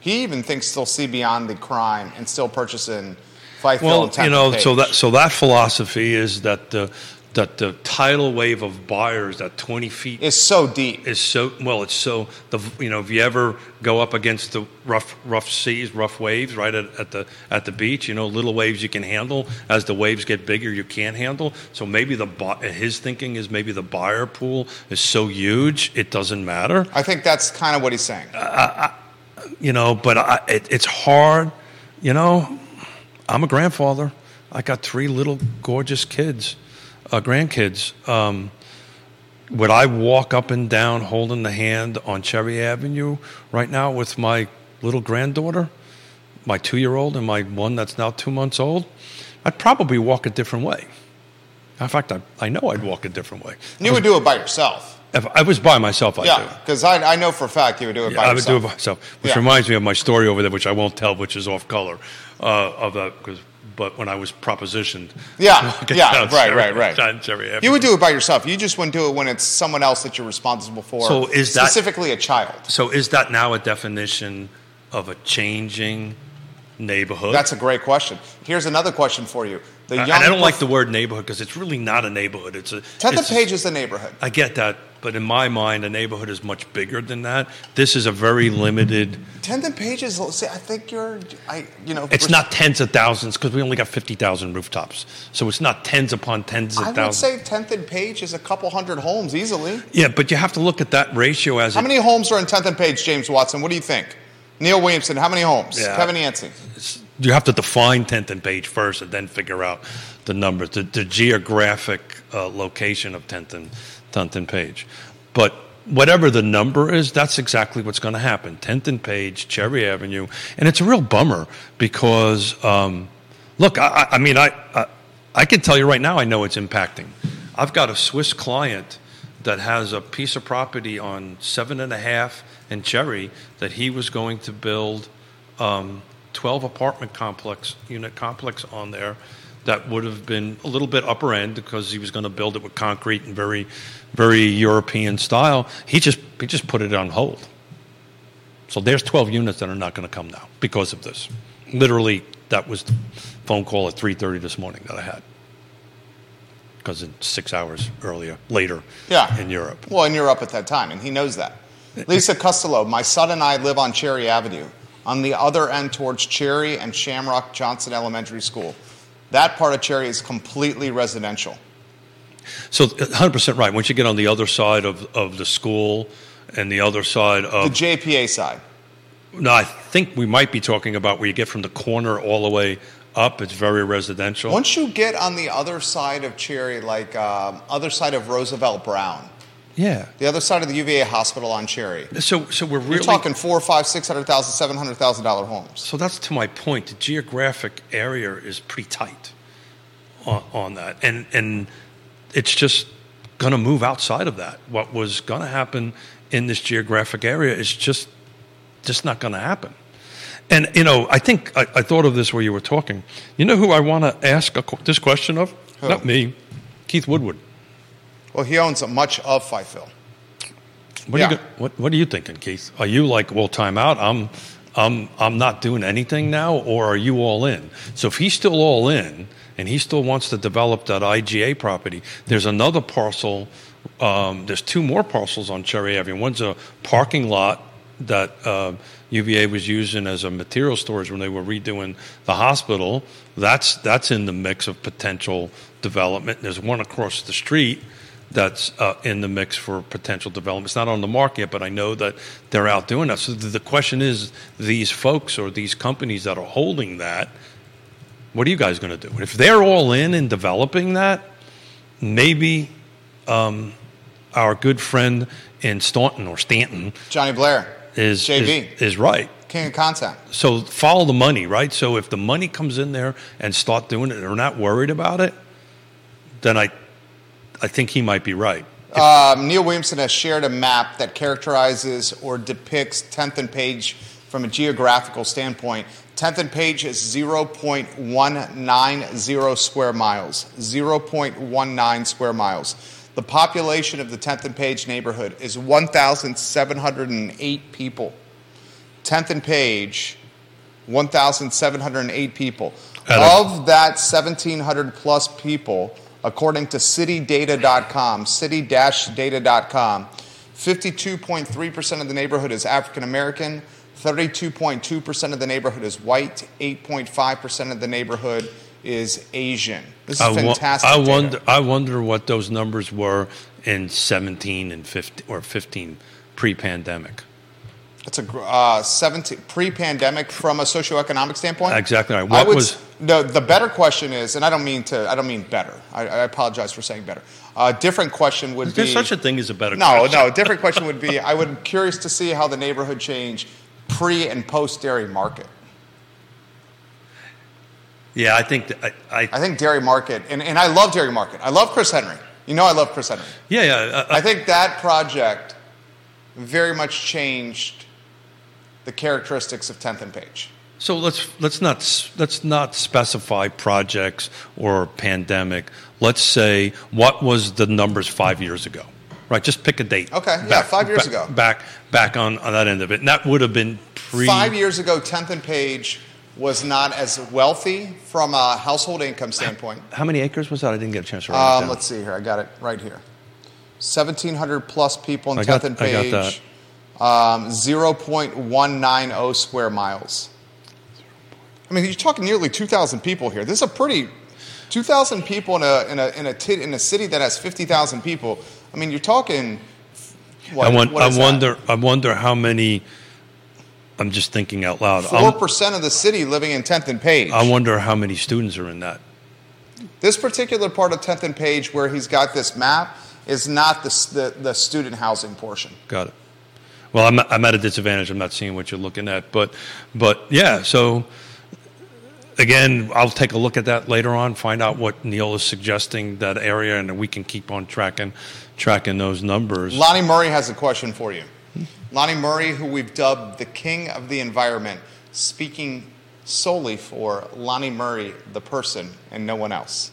He even thinks they'll see beyond the crime and still purchase in Fifeville. Well, you know, so that so that philosophy is that the that the tidal wave of buyers, that twenty feet is so deep, is so well. It's so the you know if you ever go up against the rough rough seas, rough waves, right at, at the at the beach, you know, little waves you can handle. As the waves get bigger, you can't handle. So maybe the his thinking is maybe the buyer pool is so huge it doesn't matter. I think that's kind of what he's saying. Uh, I, you know, but I, it, it's hard. You know, I'm a grandfather. I got three little gorgeous kids. Uh, grandkids, um, would I walk up and down holding the hand on Cherry Avenue right now with my little granddaughter, my two-year-old and my one that's now two months old? I'd probably walk a different way. In fact, I, I know I'd walk a different way. You was, would do it by yourself. If I was by myself, I'd yeah, do it. Yeah, because I, I know for a fact you would do it yeah, by yourself. I would do it by myself, which yeah. reminds me of my story over there, which I won't tell, which is off color, uh, of that, because... But when I was propositioned, yeah, yeah, right, right, right. You would do it by yourself. You just wouldn't do it when it's someone else that you're responsible for. So is specifically that, a child? So is that now a definition of a changing neighborhood? That's a great question. Here's another question for you. The young and I don't prof- like the word neighborhood because it's really not a neighborhood. It's a Tenth and Page is a neighborhood. I get that, but in my mind, a neighborhood is much bigger than that. This is a very limited. Tenth and Page is. See, I think you're. I you know. It's not tens of thousands because we only got fifty thousand rooftops, so it's not tens upon tens of I thousands. I would say Tenth and Page is a couple hundred homes easily. Yeah, but you have to look at that ratio as. How many homes are in Tenth and Page, James Watson? What do you think? Neil Williamson, how many homes? Yeah. Kevin Yancey. You have to define Tenth and Page first and then figure out the numbers, the, the geographic uh, location of Tenth and, Tenth and Page. But whatever the number is, that's exactly what's going to happen. Tenth and Page, Cherry Avenue. And it's a real bummer because, um, look, I, I mean, I, I I can tell you right now I know it's impacting. I've got a Swiss client that has a piece of property on seven and a half and Cherry that he was going to build um, twelve apartment complex unit complex on there that would have been a little bit upper end because he was going to build it with concrete and very, very European style. He just he just put it on hold. So there's twelve units that are not going to come now because of this. Literally, that was the phone call at three thirty this morning that I had. because it's six hours earlier, later yeah. in Europe. Well, in Europe at that time, and he knows that. Lisa Custolo, my son and I live on Cherry Avenue, on the other end towards Cherry and Shamrock Johnson Elementary School. That part of Cherry is completely residential. So one hundred percent right. Once you get on the other side of, of the school and the other side of... the J P A side. No, I think we might be talking about where you get from the corner all the way up. It's very residential. Once you get on the other side of Cherry, like um, other side of Roosevelt Brown. Yeah. The other side of the U V A hospital on Cherry. So so we're really... You're talking four, five, six hundred thousand, seven hundred thousand dollar homes. So that's to my point. The geographic area is pretty tight on, on that. And and it's just going to move outside of that. What was going to happen in this geographic area is just just not going to happen. And, you know, I think I, I thought of this while you were talking. You know who I want to ask a, this question of? Who? Not me. Keith Woodward. Well, he owns much of Fifeville. What, yeah. what, what are you thinking, Keith? Are you like, well, time out? I'm, I'm, I'm not doing anything now, or are you all in? So if he's still all in and he still wants to develop that I G A property, there's another parcel. Um, there's two more parcels on Cherry Avenue. One's a parking lot that uh, U V A was using as a material storage when they were redoing the hospital. That's that's in the mix of potential development. There's one across the street that's uh, in the mix for potential development. It's not on the market, but I know that they're out doing that. So the question is, these folks or these companies that are holding that, what are you guys going to do? If they're all in and developing that, maybe um, our good friend in Staunton or Stanton, Johnny Blair, is, J V. is, is right. King of content. So follow the money, right? So if the money comes in there and start doing it and they're not worried about it, then I... I think he might be right. Um, Neil Williamson has shared a map that characterizes or depicts Tenth and Page from a geographical standpoint. Tenth and Page is zero point one nine zero square miles. zero point one nine square miles. The population of the Tenth and Page neighborhood is one thousand seven hundred eight people. Tenth and Page, one thousand seven hundred eight people. Of that seventeen hundred plus people... according to city data dot com, city dash data dot com, fifty-two point three percent of the neighborhood is African-American, thirty-two point two percent of the neighborhood is white, eight point five percent of the neighborhood is Asian. This is I fantastic wa- I data. Wonder, I wonder what those numbers were in seventeen and fifteen, or fifteen pre-pandemic. That's a uh, seventeen pre-pandemic from a socioeconomic standpoint. Exactly right. What I would, was no? The better question is, and I don't mean to. I don't mean better. I, I apologize for saying better. A uh, different question would is there be such a thing as a better. No, question? no. A different question would be. I would curious to see how the neighborhood changed pre and post Dairy Market. Yeah, I think th- I, I. I think Dairy Market, and, and I love Dairy Market. I love Chris Henry. You know, I love Chris Henry. Yeah, yeah. Uh, I think that project very much changed the characteristics of Tenth and Page. So let's let's not let's not specify projects or pandemic. Let's say what was the numbers five years ago, right? Just pick a date. Okay, back, yeah, five years back, ago. Back back on, on that end of it, and that would have been pre. Five years ago, Tenth and Page was not as wealthy from a household income standpoint. How, how many acres was that? I didn't get a chance to write um, it down. Let's see here. I got it right here. Seventeen hundred plus people in Tenth and Page. I got that. Um, zero point one nine zero square miles. I mean, you're talking nearly two thousand people here. This is a pretty two thousand people in a in a in a, t- in a city that has fifty thousand people. I mean, you're talking. What, I, want, what I wonder. That? I wonder how many. I'm just thinking out loud. Four percent of the city living in Tenth and Page. I wonder how many students are in that. This particular part of Tenth and Page, where he's got this map, is not the the, the student housing portion. Got it. Well, I'm, I'm at a disadvantage. I'm not seeing what you're looking at. But, but yeah, so, again, I'll take a look at that later on, find out what Neil is suggesting, that area, and we can keep on tracking tracking those numbers. Lonnie Murray has a question for you. Lonnie Murray, who we've dubbed the king of the environment, speaking solely for Lonnie Murray, the person, and no one else.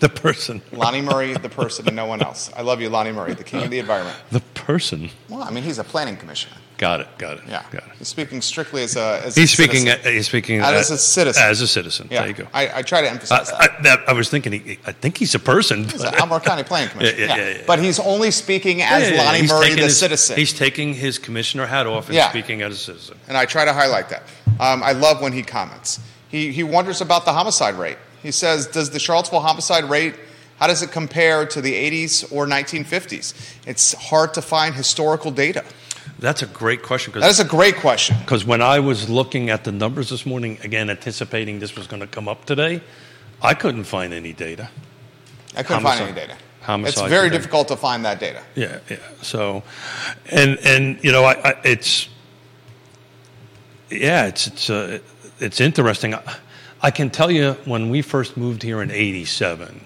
The person. Lonnie Murray, the person, and no one else. I love you, Lonnie Murray, the king of the environment. The person? Well, I mean, he's a planning commissioner. Got it. Got it. Yeah. Got it. He's speaking strictly as a. As he's a speaking. Citizen. He's speaking as, as a citizen. As a citizen. Yeah. There you go. I, I try to emphasize uh, that. I, that. I was thinking. He, I think he's a person. He's an Albemarle County Planning Commission. yeah, yeah, yeah, yeah, yeah. But he's only speaking as yeah, yeah, Lonnie Murray, the his, citizen. He's taking his commissioner hat off and yeah. speaking as a citizen. And I try to highlight that. Um, I love when he comments. He he wonders about the homicide rate. He says, "Does the Charlottesville homicide rate? How does it compare to the eighties or nineteen fifties? It's hard to find historical data." That's a great question. That is a great question. Because when I was looking at the numbers this morning, again, anticipating this was going to come up today, I couldn't find any data. I couldn't homicide, find any data. Homicide it's very today. difficult to find that data. Yeah, yeah. So, and, and you know, I, I, it's, yeah, it's it's uh, it's interesting. I, I can tell you when we first moved here in eighty-seven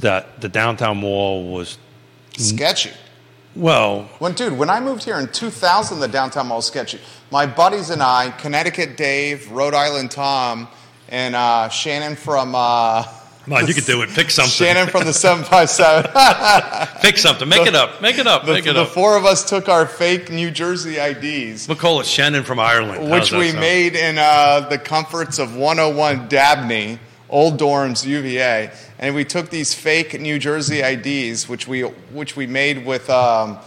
that the downtown mall was... sketchy. Well, when dude, when I moved here in two thousand, the downtown mall was sketchy. My buddies and I, Connecticut Dave, Rhode Island Tom, and uh, Shannon from. Uh, Come on, the, you can do it. Pick something. Shannon from the seven five seven. Pick something. Make the, it up. Make it up. The, Make it the up. The four of us took our fake New Jersey I Ds. We'll call it Shannon from Ireland, which we sound? made in uh, the comforts of one oh one Dabney, old dorms, U V A. And we took these fake New Jersey I Ds, which we which we made with um,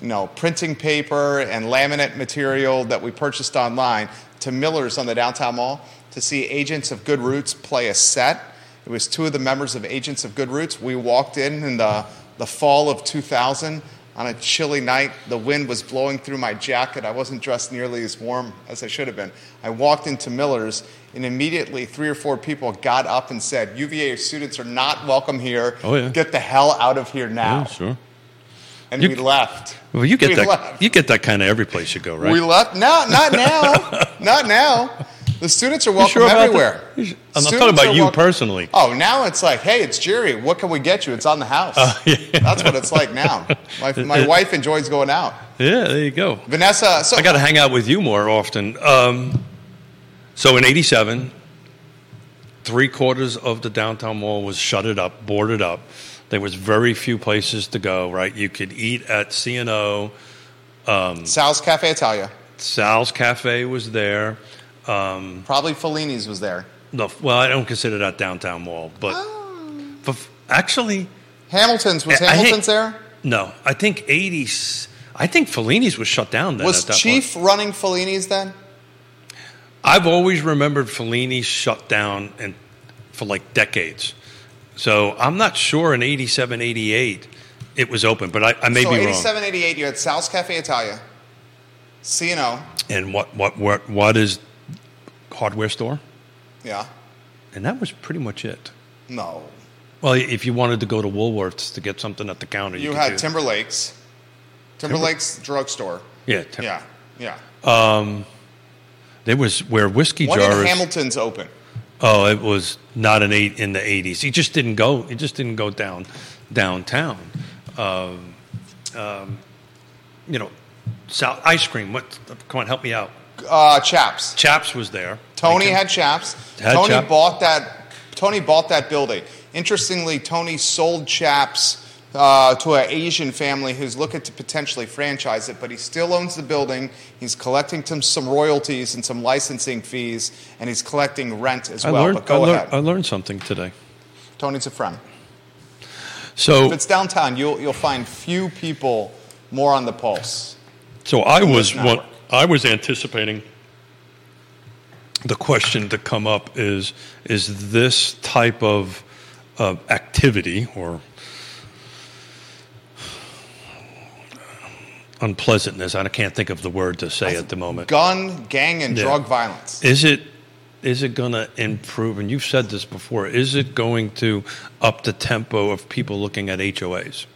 you know printing paper and laminate material that we purchased online, to Miller's on the downtown mall to see Agents of Good Roots play a set. It was two of the members of Agents of Good Roots. We walked in in the, the fall of two thousand on a chilly night. The wind was blowing through my jacket. I wasn't dressed nearly as warm as I should have been. I walked into Miller's, and immediately three or four people got up and said, U V A students are not welcome here. Oh, yeah. Get the hell out of here now. Yeah, sure. And you, we left. Well, you get we that. Left. You get that kind of every place you go, right? We left. No, not now. Not now. The students are welcome sure everywhere. The, I'm not talking about you welcome. personally. Oh, now it's like, hey, it's Jerry. What can we get you? It's on the house. Uh, yeah. That's what it's like now. My, my wife enjoys going out. Yeah, there you go. Vanessa. So, I got to hang out with you more often. Um, So in eighty-seven, three quarters of the downtown mall was shuttered up, boarded up. There was very few places to go, right? You could eat at C and O. Um, Sal's Cafe Italia. Sal's Cafe was there. Um, Probably Fellini's was there. No, well, I don't consider that downtown mall, but oh. f- actually... Hamilton's. Was I, Hamilton's I hate, there? No. I think eighty I think Fellini's was shut down then. Was at that Chief point. running Fellini's then? I've always remembered Fellini shut down and for like decades. So I'm not sure in eighty-seven, eighty-eight it was open, but I, I may so be wrong. So eighty-seven, eighty-eight you had Sal's Cafe Italia, C and O. And what, what, what, what is hardware store? Yeah. And that was pretty much it. No. Well, if you wanted to go to Woolworth's to get something at the counter, you, you had could do Timberlake's. Timberlake's Timber- drugstore. Yeah. Tim- yeah. Yeah. Um... There was where Whiskey Jars. When did Hamilton's open? Oh, it was not an eight in the eighties. It just didn't go. It just didn't go down downtown. Um, um, you know, South ice cream. What? Come on, help me out. Uh, Chaps. Chaps was there. Tony can, had Chaps. Had Tony Chaps. bought that. Tony bought that building. Interestingly, Tony sold Chaps Uh, to an Asian family who's looking to potentially franchise it, but he still owns the building. He's collecting t- some royalties and some licensing fees, and he's collecting rent as I well. Learned, but go I ahead. Learned, I learned something today. Tony's a friend. So if it's downtown, you'll you'll find few people more on the pulse. So I was one, I was anticipating the question to come up is is this type of of activity or unpleasantness. I can't think of the word to say at the moment. Gun, gang, and yeah. drug violence. Is it is it going to improve? And you've said this before. Is it going to up the tempo of people looking at H O As?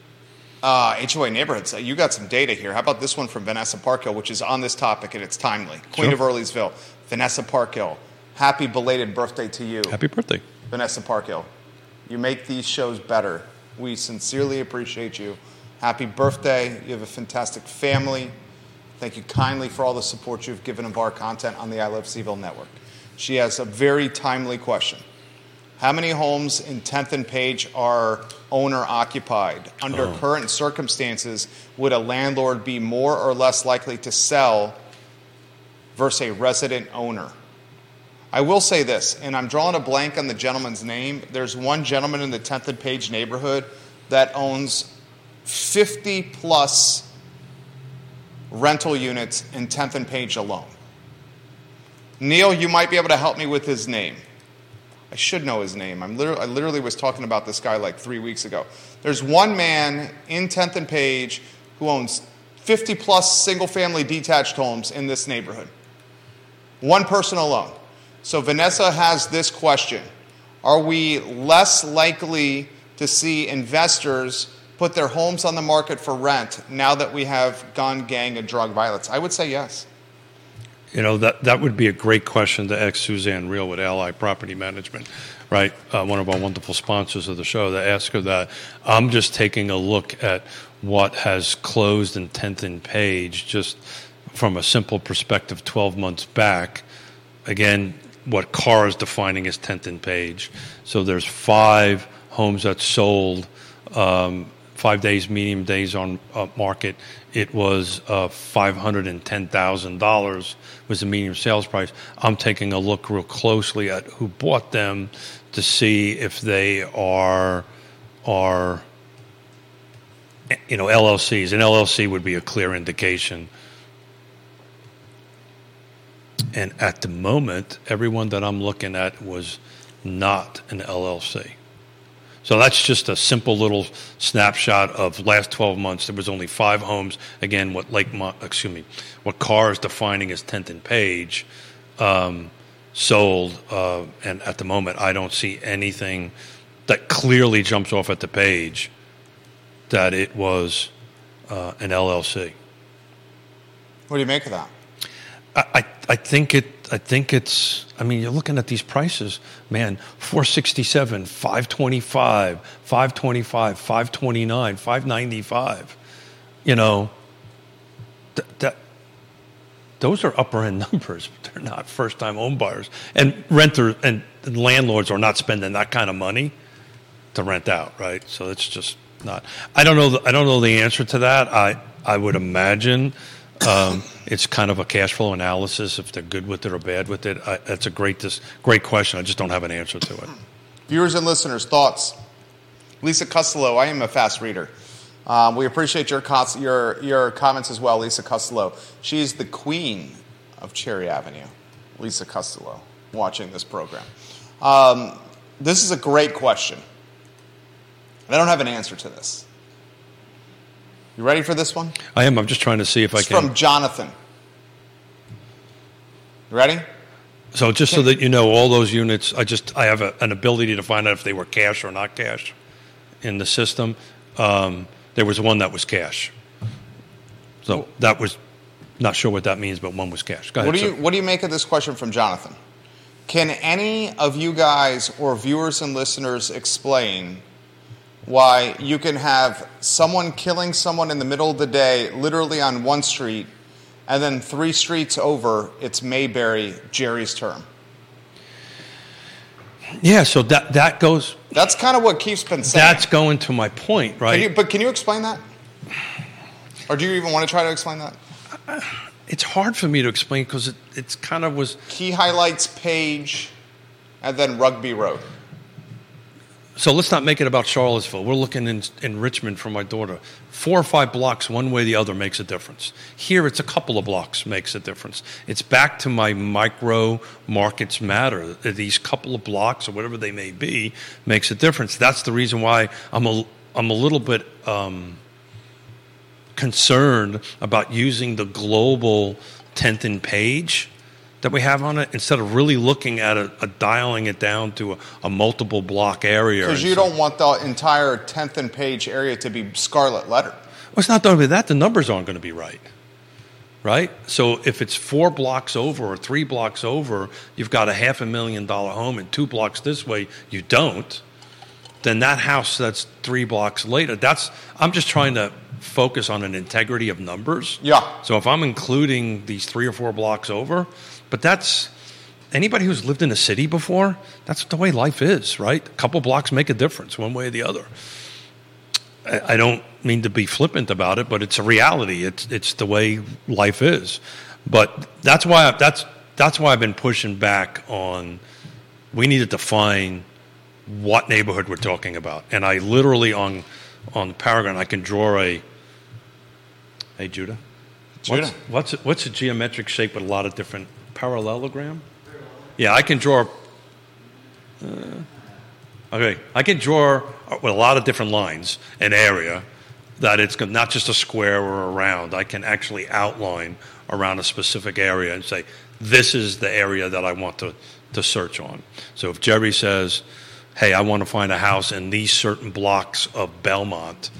Uh, H O A neighborhoods. You got some data here. How about this one from Vanessa Parkhill, which is on this topic, and it's timely. Queen sure. of Earliesville, Vanessa Parkhill. Happy belated birthday to you. Happy birthday. Vanessa Parkhill. You make these shows better. We sincerely appreciate you. Happy birthday. You have a fantastic family. Thank you kindly for all the support you've given of our content on the I Love CVille Network. She has a very timely question. How many homes in Tenth and Page are owner-occupied? Under oh. current circumstances, would a landlord be more or less likely to sell versus a resident owner? I will say this, and I'm drawing a blank on the gentleman's name. There's one gentleman in the Tenth and Page neighborhood that owns fifty-plus rental units in Tenth and Page alone. Neil, you might be able to help me with his name. I should know his name. I'm literally, I literally was talking about this guy like three weeks ago. There's one man in Tenth and Page who owns fifty-plus single-family detached homes in this neighborhood. One person alone. So Vanessa has this question. Are we less likely to see investors put their homes on the market for rent now that we have gun, gang, and drug violence? I would say yes. You know, that that would be a great question to ask Suzanne Real with Ally Property Management, right? Uh, one of our wonderful sponsors of the show, to ask her that. I'm just taking a look at what has closed in Tenth and Page just from a simple perspective twelve months back. Again, what C A R is defining as Tenth and Page. So there's five homes that sold, um, five days, medium days on uh, market. It was uh, five hundred ten thousand dollars was the median sales price. I'm taking a look real closely at who bought them to see if they are, are you know, L L Cs. An L L C would be a clear indication. And at the moment, everyone that I'm looking at was not an L L C. So that's just a simple little snapshot of last twelve months. There was only five homes. Again, what Lake, Mon- excuse me, what C A R is defining as Tenth and Page um, sold. Uh, and at the moment, I don't see anything that clearly jumps off at the page that it was uh, an L L C. What do you make of that? I, I think it. I think it's. I mean, you're looking at these prices, man. four sixty-seven, five twenty-five, five twenty-five, five twenty-nine, five ninety-five. You know, th- that those are upper end numbers. But they're not first time home buyers, and renters and landlords are not spending that kind of money to rent out, right? So it's just not. I don't know. The, I don't know the answer to that. I I would imagine. Um, it's kind of a cash flow analysis. If they're good with it or bad with it, I, that's a great dis, great question. I just don't have an answer to it. Viewers and listeners, thoughts. Lisa Custolo, I am a fast reader. Um, we appreciate your, your your comments as well, Lisa Custolo. She's the queen of Cherry Avenue. Lisa Custolo, watching this program. Um, this is a great question. I don't have an answer to this. You ready for this one? I am. I'm just trying to see if it's I can. It's from Jonathan. You ready? So just okay. So that you know, all those units, I just I have a, an ability to find out if they were cash or not cash in the system. Um, there was one that was cash. So that was, not sure what that means, but one was cash. Go ahead. What do you, what do you make of this question from Jonathan? Can any of you guys or viewers and listeners explain why you can have someone killing someone in the middle of the day, literally on one street, and then three streets over, it's Mayberry, Jerry's term? Yeah, so that that goes... That's kind of what Keith's been saying. That's going to my point, right? Can you, but can you explain that? Or do you even want to try to explain that? It's hard for me to explain because it, it's kind of was... Key highlights Page, and then Rugby Road. So let's not make it about Charlottesville. We're looking in, in Richmond for my daughter. Four or five blocks, one way or the other, makes a difference. Here, it's a couple of blocks makes a difference. It's back to my micro markets matter. These couple of blocks or whatever they may be makes a difference. That's the reason why I'm a, I'm a little bit um, concerned about using the global Tenth and Page that we have on it, instead of really looking at a, a dialing it down to a, a multiple block area. Because you so. don't want the entire Tenth and Page area to be scarlet letter. Well, it's not going to be that. The numbers aren't going to be right, right? So if it's four blocks over or three blocks over, you've got a half a million dollar home, and two blocks this way, you don't. Then that house that's three blocks later, that's, I'm just trying to focus on an integrity of numbers. Yeah. So if I'm including these three or four blocks over, but that's anybody who's lived in a city before, that's the way life is, right? A couple blocks make a difference one way or the other. I, I don't mean to be flippant about it, but it's a reality. It's it's the way life is. But that's why I, that's that's why I've been pushing back on. We need to define what neighborhood we're talking about, and I literally on on the Paragon I can draw a. Hey Judah, Judah, what's what's a, what's a geometric shape with a lot of different parallelogram? Yeah, I can draw. Uh, okay, I can draw with a lot of different lines an area that it's not just a square or a round. I can actually outline around a specific area and say, this is the area that I want to, to search on. So if Jerry says, hey, I want to find a house in these certain blocks of Belmont,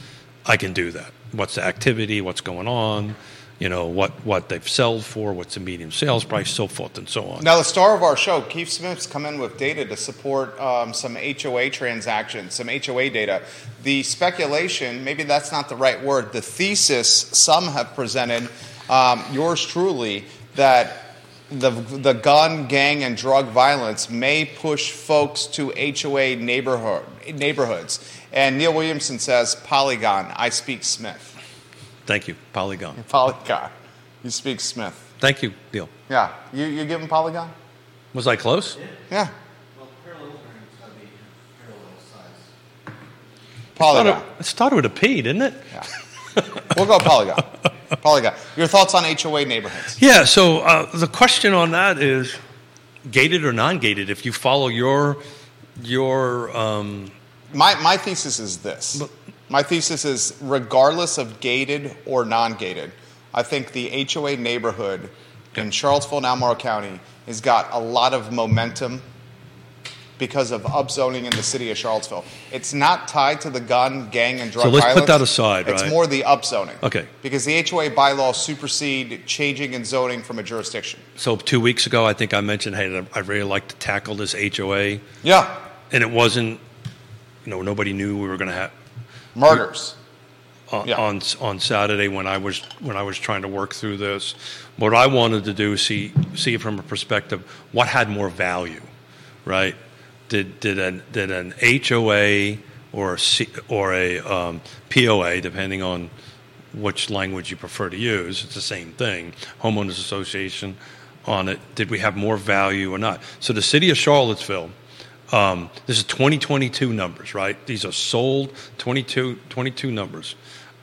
I can do that. What's the activity, what's going on, you know, what, what they've sold for, what's the median sales price, so forth and so on. Now, the star of our show, Keith Smith's come in with data to support um, some H O A transactions, some H O A data. The speculation, maybe that's not the right word, the thesis some have presented, Um, yours truly, that the the gun, gang, and drug violence may push folks to H O A neighborhood neighborhoods. And Neil Williamson says, Polygon, I speak Smith. Thank you, Polygon. Polygon, you speak Smith. Thank you, Neil. Yeah, you you give him Polygon? Was I close? Yeah. yeah. Well, parallelograms are the parallel size. Polygon. It started, it started with a P, didn't it? Yeah. We'll go Polygon. Polygon. Your thoughts on H O A neighborhoods? Yeah, so uh, the question on that is gated or non-gated. If you follow your... your um, my, my thesis is this. But, my thesis is regardless of gated or non-gated, I think the H O A neighborhood in Charlottesville and Albemarle County has got a lot of momentum because of upzoning in the city of Charlottesville. It's not tied to the gun, gang, and drug violence. So let's violence. put that aside, right? It's more the upzoning. Okay. Because the H O A bylaws supersede changing and zoning from a jurisdiction. So two weeks ago, I think I mentioned, hey, I'd really like to tackle this H O A. Yeah. And it wasn't, you know, nobody knew we were going to have... Murders. On, yeah. on on Saturday when I was when I was trying to work through this, what I wanted to do is see, see from a perspective what had more value, right? Did did an did an H O A or a C, or a um, P O A, depending on which language you prefer to use, it's the same thing. Homeowners Association on it. Did we have more value or not? So the city of Charlottesville, um, this is twenty twenty-two numbers, right? These are sold twenty-two twenty-two numbers.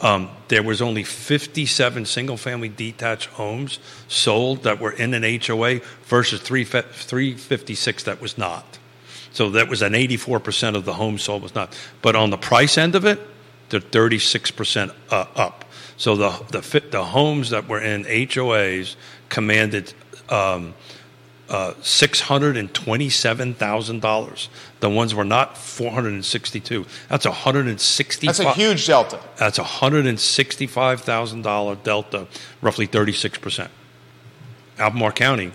Um, there was only fifty-seven single-family detached homes sold that were in an H O A versus three fifty-six that was not. So that was an eighty-four percent of the homes sold was not. But on the price end of it, they're thirty-six percent uh, up. So the the fit, the homes that were in H O As commanded um, uh, six hundred twenty-seven thousand dollars. The ones were not four hundred sixty-two thousand dollars. That's one hundred sixty-five thousand dollars. That's a huge delta. That's one hundred sixty-five thousand dollars delta, roughly thirty-six percent. Albemarle County,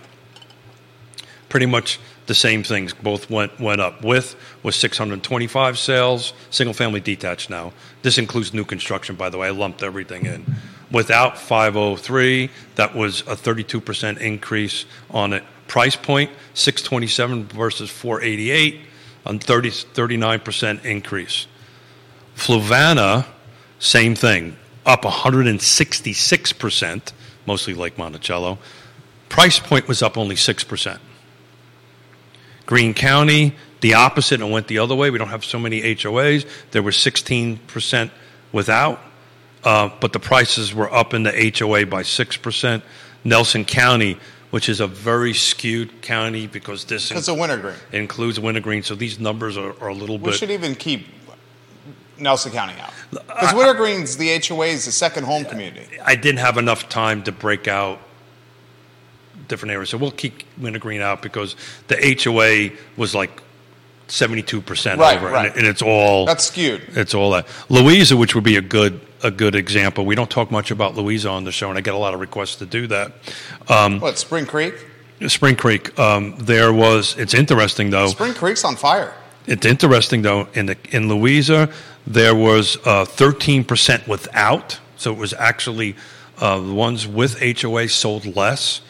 pretty much... The same things both went went up. With was six hundred twenty-five sales, single-family detached now. This includes new construction, by the way. I lumped everything in. Without five oh three, that was a thirty-two percent increase on it. Price point, six twenty-seven versus four eighty-eight, a thirty-nine percent increase. Fluvanna, same thing, up one hundred sixty-six percent, mostly Lake Monticello. Price point was up only six percent. Greene County, the opposite, and went the other way. We don't have so many H O As. There were sixteen percent without, uh, but the prices were up in the H O A by six percent. Nelson County, which is a very skewed county because this in- of Wintergreen. includes Wintergreen, so these numbers are, are a little we bit... We should even keep Nelson County out. Because Wintergreen's, the H O A, is the second home community. I didn't have enough time to break out different areas, so we'll keep Wintergreen out because the H O A was like seventy-two percent over, right. and, and it's all that's skewed. It's all that Louisa, which would be a good a good example. We don't talk much about Louisa on the show, and I get a lot of requests to do that. Um, what Spring Creek? Spring Creek. Um, there was. It's interesting though. Spring Creek's on fire. It's interesting though. In the in Louisa, there was thirteen uh, percent without, so it was actually uh, the ones with H O A sold less.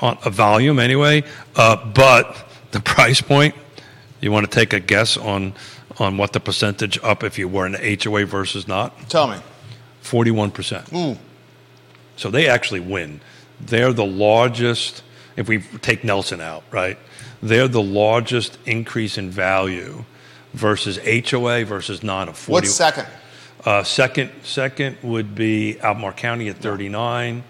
on a volume anyway, uh, but the price point, you want to take a guess on on what the percentage up if you were an H O A versus not? Tell me. forty-one percent. Mm. So they actually win. They're the largest, if we take Nelson out, right? They're the largest increase in value versus H O A versus non of forty. What's second? Uh, second second would be Albemarle County at thirty-nine.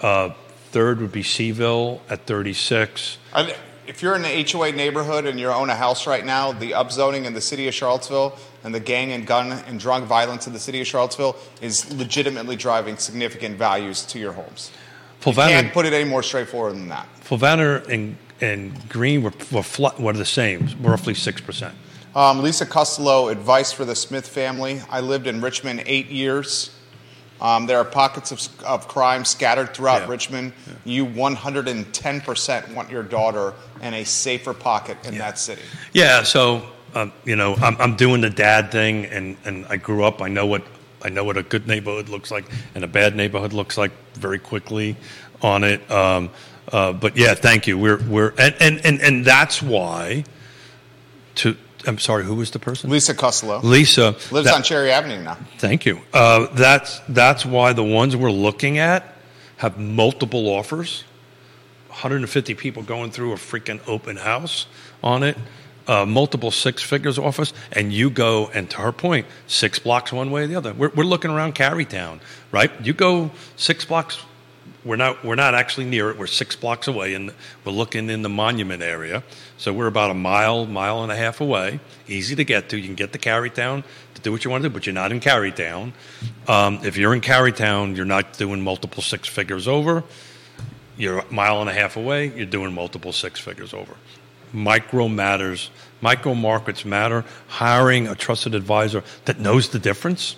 Uh, third would be CVille at thirty-six. I, if you're in an H O A neighborhood and you own a house right now, the upzoning in the city of Charlottesville and the gang and gun and drug violence in the city of Charlottesville is legitimately driving significant values to your homes. Fulvanna, you can't put it any more straightforward than that. Fulvanna and, and Green were, were, fl- were the same, were roughly six percent. Um, Lisa Costello, advice for the Smith family. I lived in Richmond eight years. Um, there are pockets of, of crime scattered throughout yeah. Richmond. Yeah. You one hundred ten percent want your daughter in a safer pocket in yeah. that city. Yeah, so, um, you know, I'm, I'm doing the dad thing, and, and I grew up. I know what I know what a good neighborhood looks like and a bad neighborhood looks like very quickly on it. Um, uh, but, yeah, thank you. We're we're and, and, and, and that's why to – I'm sorry, who was the person? Lisa Costello. Lisa. Lives that, on Cherry Avenue now. Thank you. Uh, that's that's why the ones we're looking at have multiple offers. one hundred fifty people going through a freaking open house on it. Uh, multiple six figures offers. And you go, and to her point, six blocks one way or the other. We're, we're looking around Carrytown, right? You go six blocks. We're not we're not actually near it. We're six blocks away, and we're looking in the Monument area. So we're about a mile, mile and a half away. Easy to get to. You can get to Carrytown to do what you want to do, but you're not in Carrytown. Um, if you're in Carrytown, you're not doing multiple six figures over. You're a mile and a half away. You're doing multiple six figures over. Micro matters. Micro markets matter. Hiring a trusted advisor that knows the difference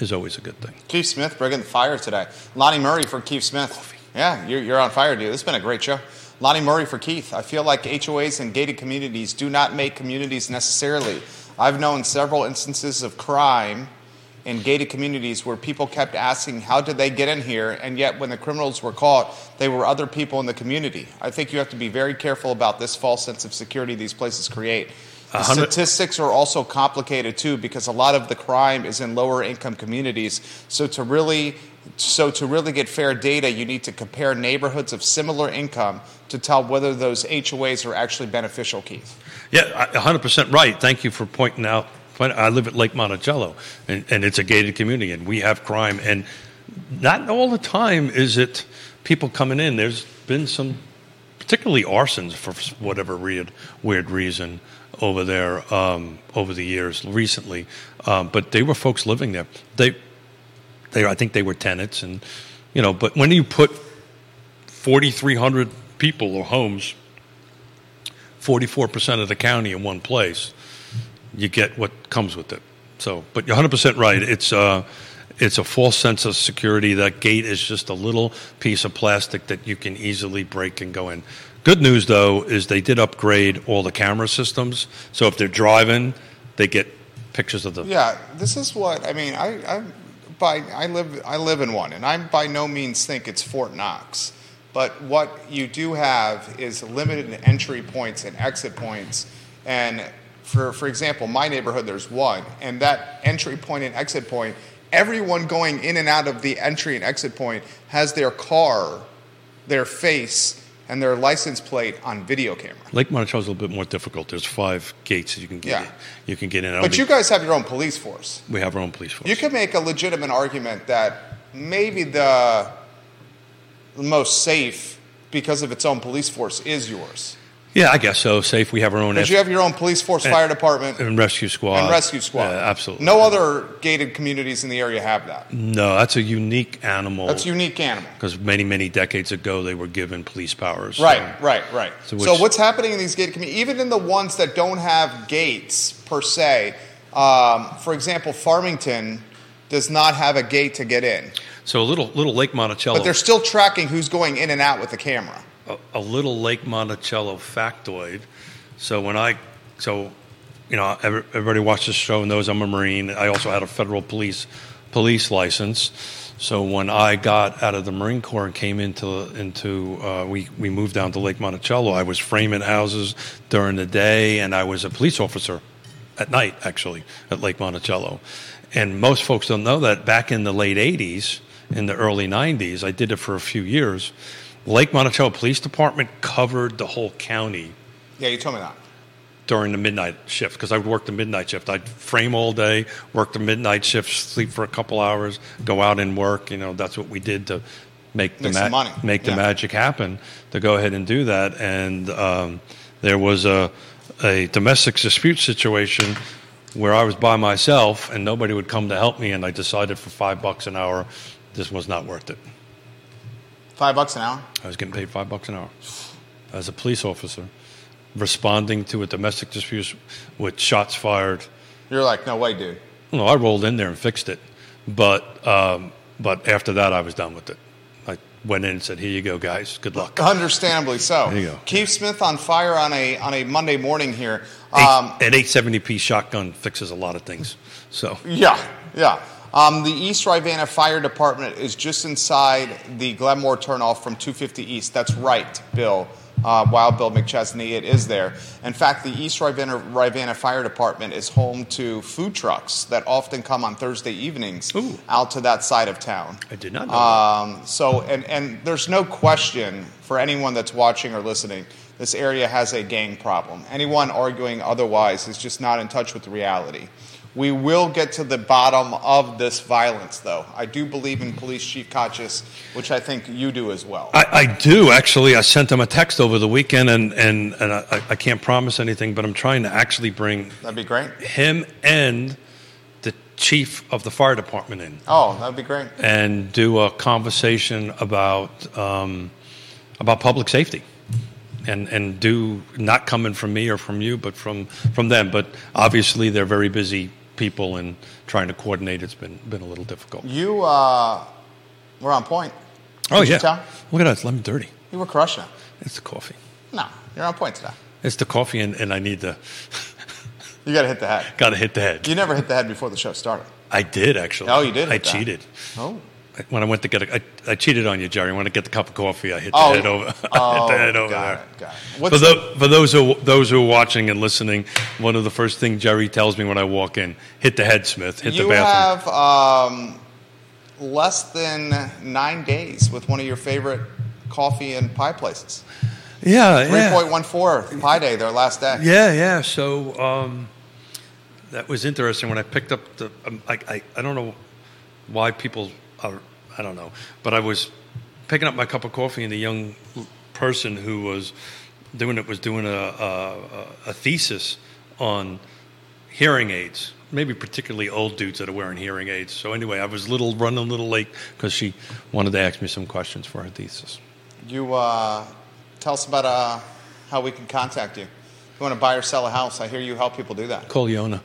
is always a good thing. Keith Smith bringing the fire today. Lonnie Murray for Keith Smith. Yeah, you're, you're on fire, dude. This has been a great show. Lonnie Murray for Keith. I feel like H O As and gated communities do not make communities necessarily. I've known several instances of crime in gated communities where people kept asking, how did they get in here? And yet when the criminals were caught, they were other people in the community. I think you have to be very careful about this false sense of security these places create. The statistics are also complicated, too, because a lot of the crime is in lower-income communities. So to really so to really get fair data, you need to compare neighborhoods of similar income to tell whether those H O As are actually beneficial, Keith. Yeah, one hundred percent right. Thank you for pointing out. I live at Lake Monticello, and, and it's a gated community, and we have crime. And not all the time is it people coming in. There's been some, particularly arsons for whatever weird, weird reason, over there um, over the years recently, um, but they were folks living there. They, they, I think they were tenants, and you know. But when you put forty-three hundred people or homes, forty-four percent of the county in one place, you get what comes with it. So, but you're one hundred percent right. It's uh, it's a false sense of security. That gate is just a little piece of plastic that you can easily break and go in. Good news, though, is they did upgrade all the camera systems. So if they're driving, they get pictures of the. Yeah, this is what I mean. I, I, by, I live I live in one, and I by no means think it's Fort Knox. But what you do have is limited entry points and exit points. And for for example, my neighborhood, there's one, and that entry point and exit point, everyone going in and out of the entry and exit point has their car, their face, and their license plate on video camera. Lake Monticello is a little bit more difficult. There's five gates that you can get yeah. in. You can get in. But you guys have your own police force. We have our own police force. You can make a legitimate argument that maybe the most safe, because of its own police force, is yours. Yeah, I guess so. Safe. We have our own. Because F- you have your own police force, and fire department, and rescue squad, and rescue squad. Yeah, absolutely. No other gated communities in the area have that. No, that's a unique animal. That's a unique animal. Because many, many decades ago, they were given police powers. Right, so. right, right. So, so what's happening in these gated communities, even in the ones that don't have gates per se? Um, for example, Farmington does not have a gate to get in. So a little, little Lake Monticello. But they're still tracking who's going in and out with the camera. A, a little Lake Monticello factoid. So when I, so, you know, every, everybody watches this show and knows I'm a Marine. I also had a federal police police license. So when I got out of the Marine Corps and came into into uh, we we moved down to Lake Monticello, I was framing houses during the day, and I was a police officer at night, actually, at Lake Monticello. And most folks don't know that back in the late eighties, in the early nineties, I did it for a few years. Lake Monticello Police Department covered the whole county. Yeah, you told me that. During the midnight shift, because I would work the midnight shift. I'd frame all day, work the midnight shift, sleep for a couple hours, go out and work. You know, that's what we did to make the ma- money. make yeah. the magic happen. To go ahead and do that, and um, there was a a domestic dispute situation where I was by myself and nobody would come to help me, and I decided for five bucks an hour, this was not worth it. Five bucks an hour? I was getting paid five bucks an hour as a police officer, responding to a domestic dispute with shots fired. You're like, no way, dude. No, I rolled in there and fixed it. But um, but after that, I was done with it. I went in and said, here you go, guys. Good luck. Understandably so. There you go. Keith Smith on fire on a on a Monday morning here. Um, Eight, an eight seventy p shotgun fixes a lot of things. So yeah, yeah. Um, the East Rivanna Fire Department is just inside the Glenmore turnoff from two fifty East. That's right, Bill. Uh, Wild Bill McChesney, it is there. In fact, the East Rivanna, Rivanna Fire Department is home to food trucks that often come on Thursday evenings Ooh. Out to that side of town. I did not know um, that. So, and, and there's no question for anyone that's watching or listening, this area has a gang problem. Anyone arguing otherwise is just not in touch with reality. We will get to the bottom of this violence, though. I do believe in Police Chief Kochis, which I think you do as well. I, I do, actually. I sent him a text over the weekend, and, and, and I, I can't promise anything, but I'm trying to actually bring that'd be great. Him and the chief of the fire department in. Oh, that'd be great. And do a conversation about um, about public safety. And and do, not coming from me or from you, but from, from them. But obviously they're very busy people, and trying to coordinate it's been been a little difficult. You uh, were on point. Did oh yeah. You tell? Look at that, it's eleven thirty. You were crushing it. It's the coffee. No, you're on point today. It's the coffee, and, and I need to. You got to hit the head. Got to hit the head. You never hit the head before the show started. I did actually. Oh, you did. I cheated. That. Oh. When I went to get a, I, I cheated on you, Jerry. When I get the cup of coffee, I hit the oh, head over. I hit the head over got there. It, got it. What's for, the, for those who those who are watching and listening, one of the first things Jerry tells me when I walk in: hit the head, Smith. Hit the bathroom. You have um, less than nine days with one of your favorite coffee and pie places. Yeah, three point one four Pie Day, their last day. Yeah, yeah. So um, that was interesting when I picked up the. Um, I, I I don't know why people. I don't know, but I was picking up my cup of coffee, and the young person who was doing it was doing a, a, a thesis on hearing aids, maybe particularly old dudes that are wearing hearing aids. So anyway, I was little running a little late because she wanted to ask me some questions for her thesis. You uh, tell us about uh, how we can contact you. If you want to buy or sell a house, I hear you help people do that. Call Yona.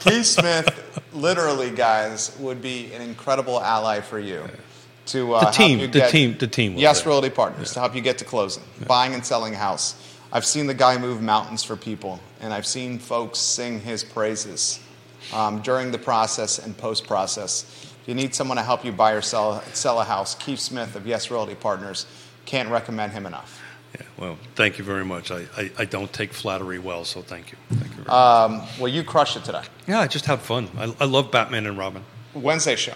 Keith Smith, literally, guys, would be an incredible ally for you to uh, the team, help you get the team, the team. Yes, Realty Partners yeah. to help you get to closing, yeah. buying and selling a house. I've seen the guy move mountains for people, and I've seen folks sing his praises um, during the process and post-process. If you need someone to help you buy or sell sell a house, Keith Smith of Yes Realty Partners, can't recommend him enough. Yeah, well, thank you very much. I, I, I don't take flattery well, so thank you. Thank you very um, much. Well, you crushed it today. Yeah, I just have fun. I, I love Batman and Robin. Wednesday show.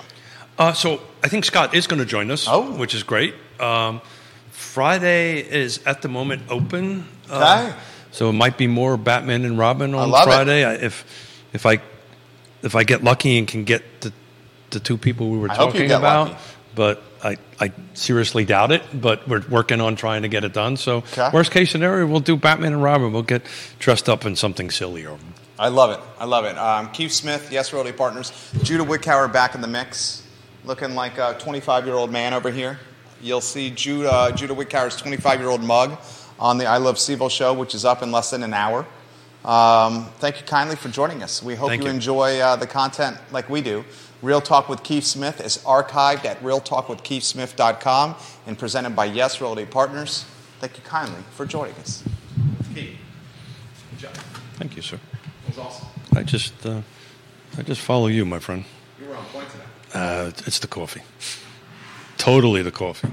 Uh, so I think Scott is going to join us, oh. which is great. Um, Friday is at the moment open. Uh, okay. So it might be more Batman and Robin on I love Friday. It. I, if if I if I get lucky and can get the the two people we were I talking hope you get about, lucky. But. I, I seriously doubt it, but we're working on trying to get it done. So okay. worst case scenario, we'll do Batman and Robin. We'll get dressed up in something silly. Or I love it. I love it. Um, Keith Smith, Yes Realty Partners. Judah Wickauer back in the mix, looking like a twenty-five-year-old man over here. You'll see Jude, uh, Judah Wickauer's twenty-five-year-old mug on the I Love CVille show, which is up in less than an hour. Um, thank you kindly for joining us. We hope you, you enjoy uh, the content like we do. Real Talk with Keith Smith is archived at real talk with keith smith dot com and presented by Yes Realty Partners. Thank you kindly for joining us. Keith, good job. Thank you, sir. That was awesome. I just uh, I just follow you, my friend. You were on point tonight. Uh, it's the coffee. Totally the coffee.